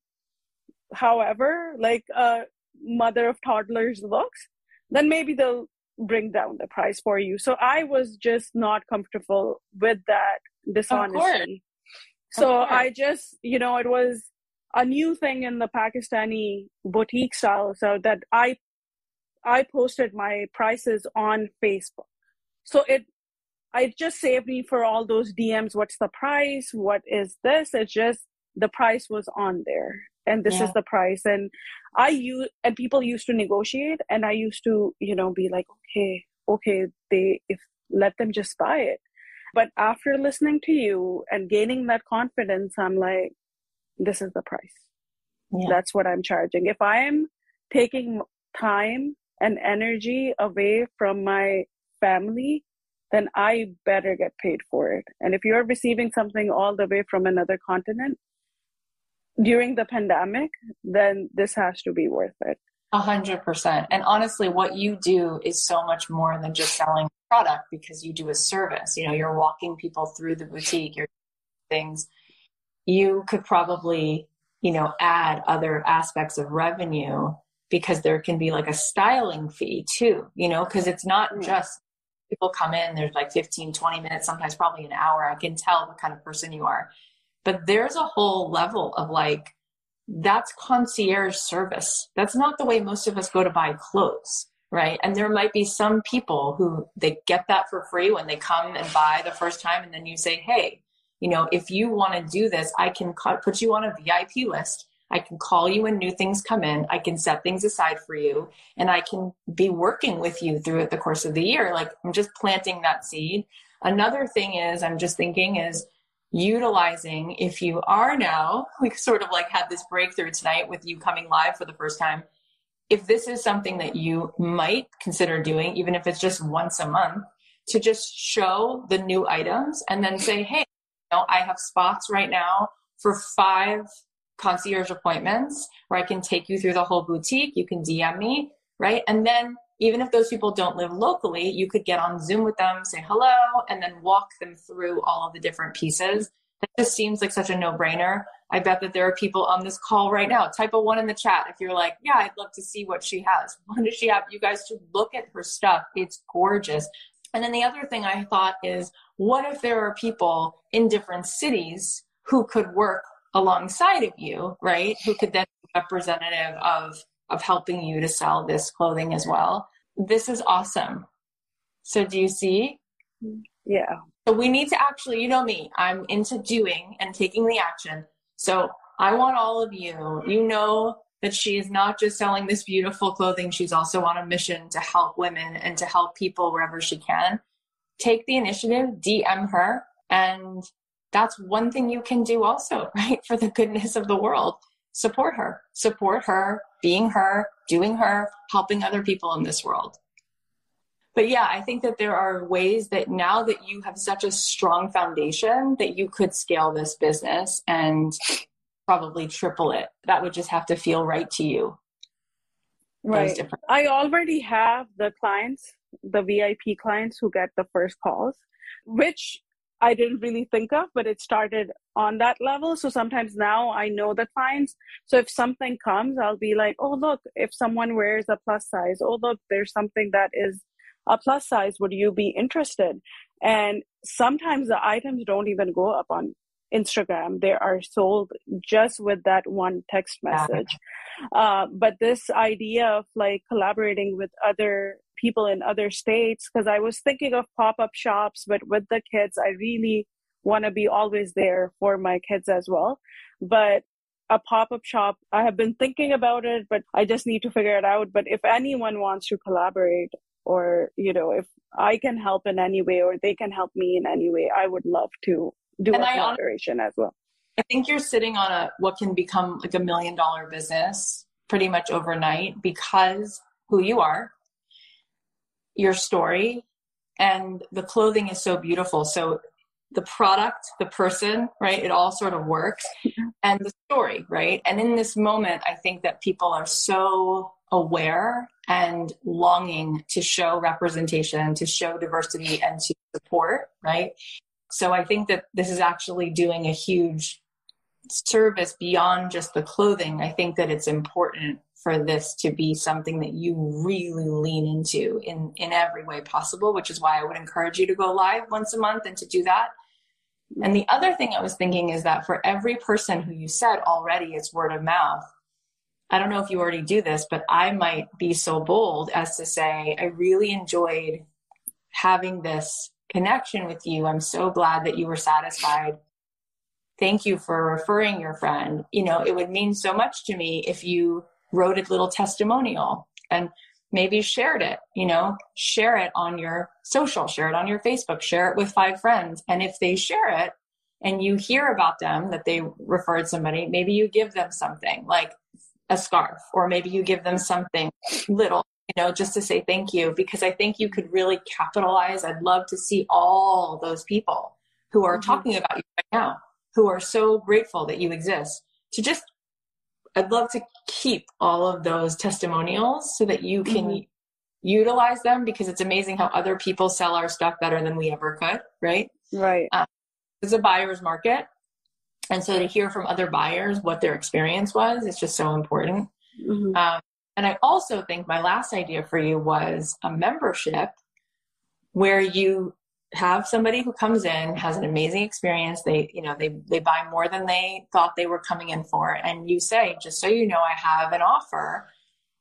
however, like a mother of toddlers looks, then maybe they'll bring down the price for you. So I was just not comfortable with that dishonesty. So I just, you know, it was a new thing in the Pakistani boutique style. So that I, I posted my prices on Facebook. So it, I just saved me for all those D Ms. What's the price? What is this? It's just the price was on there, and this yeah. is the price. And I use and people used to negotiate, and I used to, you know, be like, okay, okay, they if let them just buy it. But after listening to you and gaining that confidence, I'm like, this is the price. Yeah. That's what I'm charging. If I'm taking time and energy away from my family, then I better get paid for it. And if you're receiving something all the way from another continent during the pandemic, then this has to be worth it. A hundred percent. And honestly, what you do is so much more than just selling product, because you do a service. You know, you're walking people through the boutique, you're doing things. You could probably, you know, add other aspects of revenue, because there can be like a styling fee too, you know, because it's not mm-hmm. just people come in, there's like fifteen, twenty minutes, sometimes probably an hour. I can tell what kind of person you are. But there's a whole level of like that's concierge service. That's not the way most of us go to buy clothes, right? And there might be some people who they get that for free when they come and buy the first time. And then you say, hey, you know, if you want to do this, I can put you on a V I P list. I can call you when new things come in. I can set things aside for you, and I can be working with you through the course of the year. Like, I'm just planting that seed. Another thing is, I'm just thinking is utilizing, if you are now, we sort of like had this breakthrough tonight with you coming live for the first time. If this is something that you might consider doing, even if it's just once a month, to just show the new items and then say, hey, you know, I have spots right now for five concierge appointments where I can take you through the whole boutique. You can D M me, right? And then even if those people don't live locally, you could get on Zoom with them, say hello, and then walk them through all of the different pieces. That just seems like such a no-brainer. I bet that there are people on this call right now. Type a one in the chat if you're like, yeah, I'd love to see what she has. What does she have? You guys should look at her stuff. It's gorgeous. And then the other thing I thought is, what if there are people in different cities who could work alongside of you, right? Who could then be representative of, of helping you to sell this clothing as well. This is awesome. So do you see? Yeah. So we need to actually, you know me, I'm into doing and taking the action. So I want all of you, you know that she is not just selling this beautiful clothing. She's also on a mission to help women and to help people wherever she can. Take the initiative, D M her, and that's one thing you can do also, right? For the goodness of the world, support her, support her, being her, doing her, helping other people in this world. But yeah, I think that there are ways that now that you have such a strong foundation that you could scale this business and probably triple it. That would just have to feel right to you. Right. I already have the clients, the V I P clients who get the first calls, which I didn't really think of, but it started on that level. So sometimes now I know the clients. So if something comes, I'll be like, oh, look, if someone wears a plus size, oh, look, there's something that is a plus size. Would you be interested? And sometimes the items don't even go up on Instagram. They are sold just with that one text message. Uh, but this idea of like collaborating with other people in other states, because I was thinking of pop-up shops, but with the kids, I really want to be always there for my kids as well. But a pop-up shop, I have been thinking about it, but I just need to figure it out. But if anyone wants to collaborate, or, you know, if I can help in any way, or they can help me in any way, I would love to do and a collaboration as well. I think you're sitting on a what can become like a million dollar business pretty much overnight, because who you are, your story, and the clothing is so beautiful. So the product, the person, right? It all sort of works, and the story, right? And in this moment, I think that people are so aware and longing to show representation, to show diversity, and to support, right? So I think that this is actually doing a huge service beyond just the clothing. I think that it's important for this to be something that you really lean into in, in every way possible, which is why I would encourage you to go live once a month and to do that. And the other thing I was thinking is that for every person who you said already, it's word of mouth. I don't know if you already do this, but I might be so bold as to say, I really enjoyed having this connection with you. I'm so glad that you were satisfied. Thank you for referring your friend. You know, it would mean so much to me if you wrote a little testimonial and maybe shared it, you know, share it on your social, share it on your Facebook, share it with five friends. And if they share it and you hear about them, that they referred somebody, maybe you give them something like a scarf, or maybe you give them something little, you know, just to say thank you, because I think you could really capitalize. I'd love to see all those people who are mm-hmm. talking about you right now, who are so grateful that you exist, to just I'd love to keep all of those testimonials so that you can mm-hmm. utilize them, because it's amazing how other people sell our stuff better than we ever could, right? Right. Um, it's a buyer's market. And so to hear from other buyers what their experience was, it's just so important. Mm-hmm. Um, and I also think my last idea for you was a membership where you have somebody who comes in, has an amazing experience. They, you know, they, they buy more than they thought they were coming in for. And you say, just so you know, I have an offer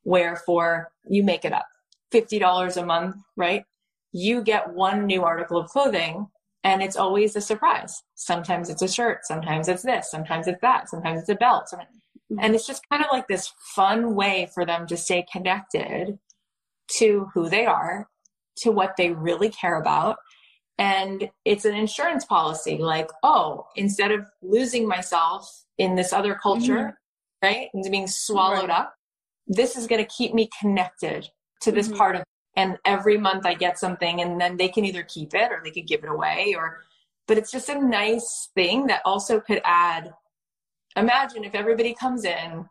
where for, you make it up, fifty dollars a month, right? You get one new article of clothing and it's always a surprise. Sometimes it's a shirt. Sometimes it's this, sometimes it's that, sometimes it's a belt. And it's just kind of like this fun way for them to stay connected to who they are, to what they really care about. And it's an insurance policy, like, oh, instead of losing myself in this other culture, mm-hmm. right, and being swallowed right. up, this is going to keep me connected to this mm-hmm. part of, and every month I get something, and then they can either keep it or they could give it away, or, but it's just a nice thing that also could add. Imagine if everybody comes in,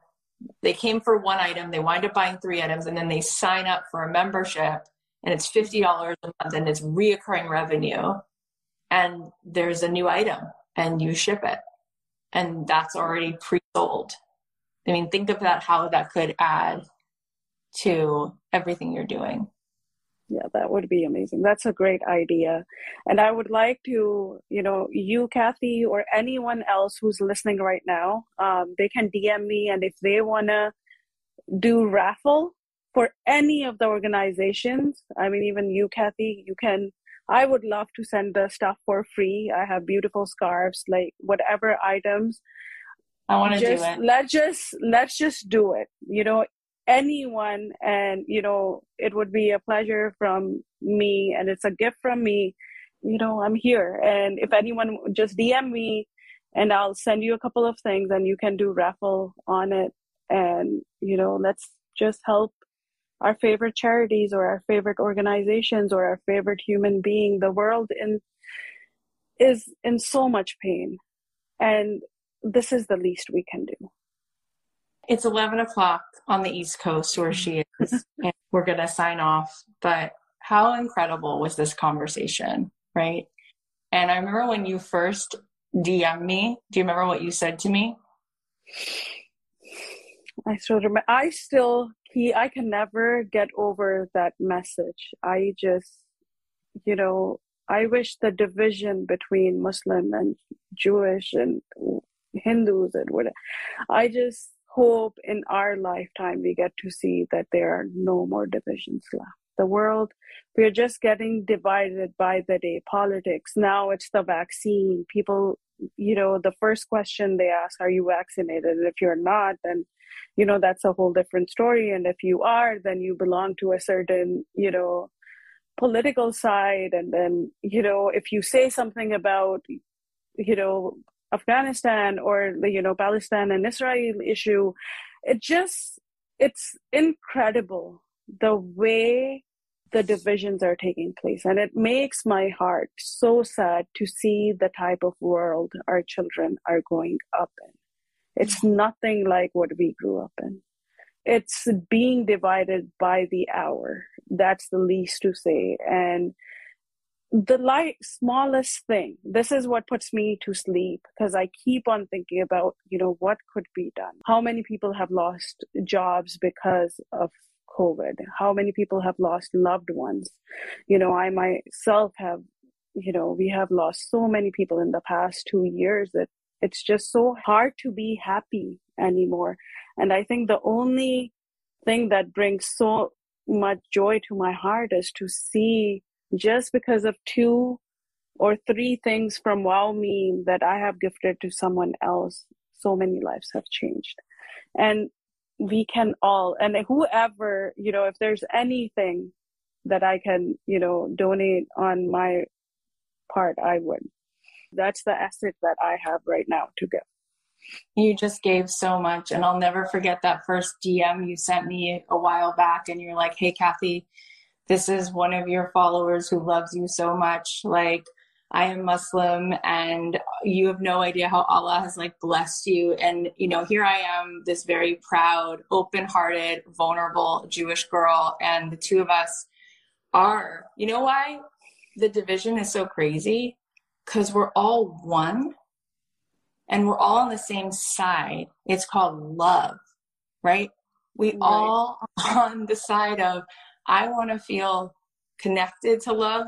they came for one item, they wind up buying three items, and then they sign up for a membership. And it's fifty dollars a month and it's reoccurring revenue, and there's a new item and you ship it, and that's already pre-sold. I mean, think of that, how that could add to everything you're doing. Yeah, that would be amazing. That's a great idea. And I would like to, you know, you, Kathy, or anyone else who's listening right now, um, they can D M me. And if they want to do raffle for any of the organizations, I mean, even you, Kathy, you can, I would love to send the stuff for free. I have beautiful scarves, like whatever items. I want to do it. Let's just, let's just do it, you know, anyone. And, you know, it would be a pleasure from me, and it's a gift from me. You know, I'm here. And if anyone, just D M me and I'll send you a couple of things and you can do raffle on it. And, you know, let's just help our favorite charities or our favorite organizations or our favorite human being. The world in is in so much pain, and this is the least we can do. It's eleven o'clock on the East Coast where she is, and we're going to sign off, but how incredible was this conversation, right? And I remember when you first D M'd me, do you remember what you said to me? I still remember. I still, he, I can never get over that message. I just, you know, I wish the division between Muslim and Jewish and Hindus and whatever, I just hope in our lifetime we get to see that there are no more divisions left. The world, we are just getting divided by the day. Politics, now it's the vaccine. People, you know, the first question they ask, are you vaccinated? And if you're not, then, you know, that's a whole different story. And if you are, then you belong to a certain, you know, political side. And then, you know, if you say something about, you know, Afghanistan or, you know, Palestine and Israel issue, it just, it's incredible the way the divisions are taking place. And it makes my heart so sad to see the type of world our children are growing up in. It's nothing like what we grew up in. It's being divided by the hour. That's the least to say. And the light, smallest thing, this is what puts me to sleep, because I keep on thinking about, you know, what could be done? How many people have lost jobs because of COVID? How many people have lost loved ones? You know, I myself have, you know, we have lost so many people in the past two years that it's just so hard to be happy anymore. And I think the only thing that brings so much joy to my heart is to see, just because of two or three things from WowMeem that I have gifted to someone else, so many lives have changed. And we can all, and whoever, you know, if there's anything that I can, you know, donate on my part, I would. That's the asset that I have right now to give. You just gave so much. And I'll never forget that first D M you sent me a while back. And you're like, hey, Kathy, this is one of your followers who loves you so much. Like, I am Muslim and you have no idea how Allah has like blessed you. And, you know, here I am, this very proud, open-hearted, vulnerable Jewish girl. And the two of us are, you know why the division is so crazy? Because we're all one and we're all on the same side. It's called love, right? We right. all are on the side of, I want to feel connected to love,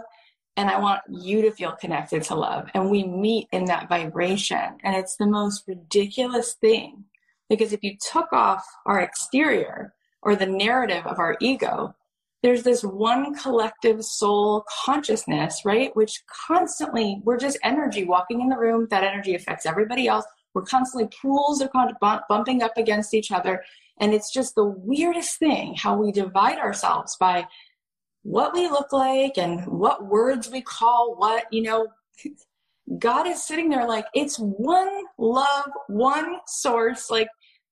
And I want you to feel connected to love. And we meet in that vibration. And it's the most ridiculous thing. Because if you took off our exterior or the narrative of our ego, there's this one collective soul consciousness, right? Which constantly, we're just energy walking in the room. That energy affects everybody else. We're constantly pools of bumping up against each other. And it's just the weirdest thing how we divide ourselves by what we look like and what words we call what, you know. God is sitting there like, it's one love, one source. Like,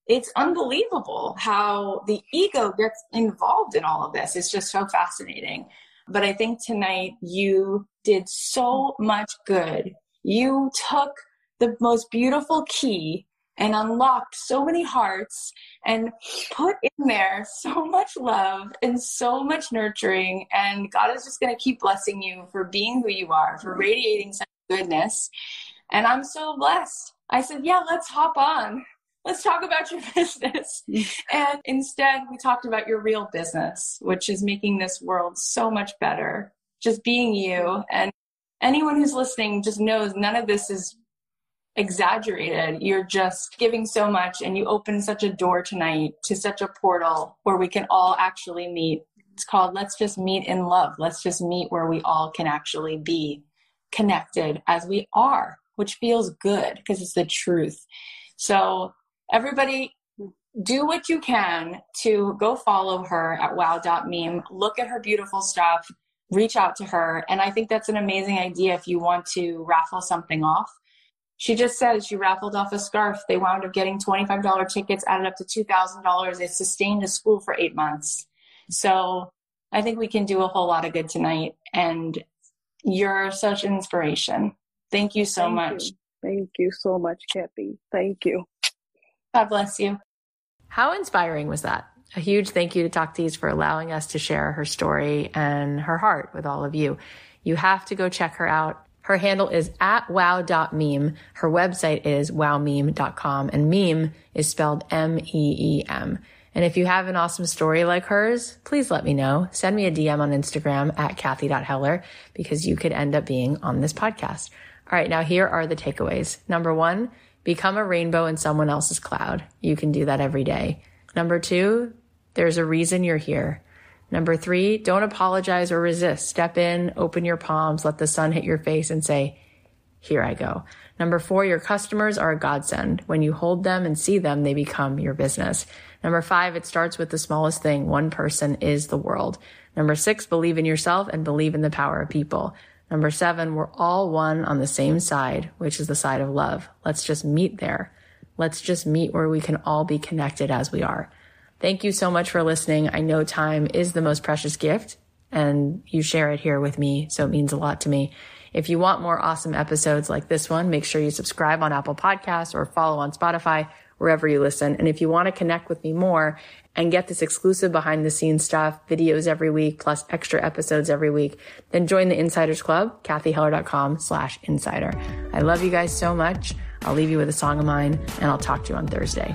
it's unbelievable how the ego gets involved in all of this. It's just so fascinating. But I think tonight you did so much good. You took the most beautiful key and unlocked so many hearts and put in there so much love and so much nurturing. And God is just going to keep blessing you for being who you are, for radiating such goodness. And I'm so blessed. I said, yeah, let's hop on. Let's talk about your business. And instead, we talked about your real business, which is making this world so much better. Just being you. And anyone who's listening just knows none of this is exaggerated. You're just giving so much, and you open such a door tonight to such a portal where we can all actually meet. It's called Let's Just Meet in Love. Let's just meet where we all can actually be connected as we are, which feels good because it's the truth. So everybody, do what you can to go follow her at wow dot meme. Look at her beautiful stuff, reach out to her. And I think that's an amazing idea if you want to raffle something off. She just said she raffled off a scarf. They wound up getting twenty-five dollars tickets, added up to two thousand dollars. It sustained a school for eight months. So I think we can do a whole lot of good tonight. And you're such an inspiration. Thank you so Thank much. You. Thank you so much, Kathy. Thank you. God bless you. How inspiring was that? A huge thank you to Taqdees for allowing us to share her story and her heart with all of you. You have to go check her out. Her handle is at wow dot meme. Her website is wow meme dot com, and meme is spelled M E E M. And if you have an awesome story like hers, please let me know. Send me a D M on Instagram at kathy dot heller, because you could end up being on this podcast. All right, now here are the takeaways. Number one, become a rainbow in someone else's cloud. You can do that every day. Number two, there's a reason you're here. Number three, don't apologize or resist. Step in, open your palms, let the sun hit your face and say, here I go. Number four, your customers are a godsend. When you hold them and see them, they become your business. Number five, it starts with the smallest thing. One person is the world. Number six, believe in yourself and believe in the power of people. Number seven, we're all one on the same side, which is the side of love. Let's just meet there. Let's just meet where we can all be connected as we are. Thank you so much for listening. I know time is the most precious gift, and you share it here with me, so it means a lot to me. If you want more awesome episodes like this one, make sure you subscribe on Apple Podcasts or follow on Spotify, wherever you listen. And if you want to connect with me more and get this exclusive behind-the-scenes stuff, videos every week, plus extra episodes every week, then join the Insiders Club, kathy heller dot com slash insider. I love you guys so much. I'll leave you with a song of mine, and I'll talk to you on Thursday.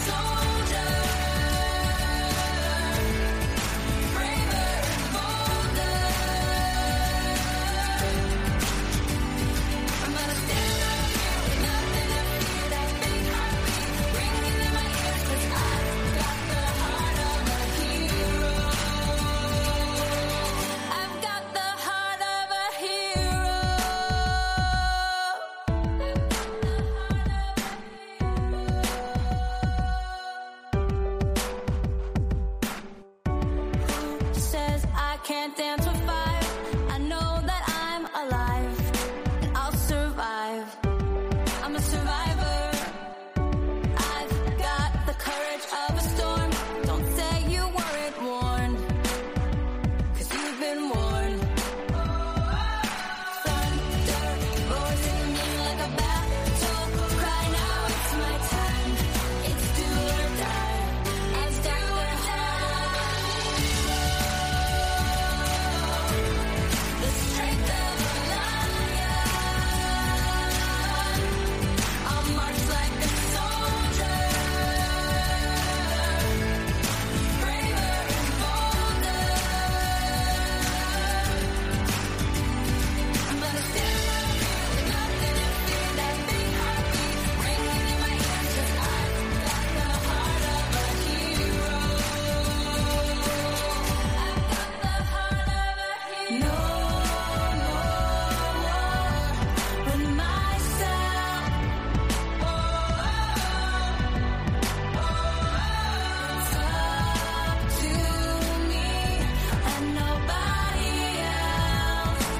So a survivor. I've got the courage of a storm. Don't say you weren't warned, 'cause you've been warned. Thunder roars in me like a battle cry. Now it's my time. It's do or die. It's do or die. The strength of a lion. I'll march like a soldier. Braver and bolder. But I still love you with nothing to fear. That big heartbeat ringing in my ears, 'cause I've got the heart of a hero. I've got the heart of a hero. No more when myself. Oh, oh, oh, oh. It's up to me and nobody else.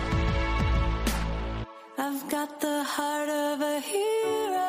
I've got the heart of a hero.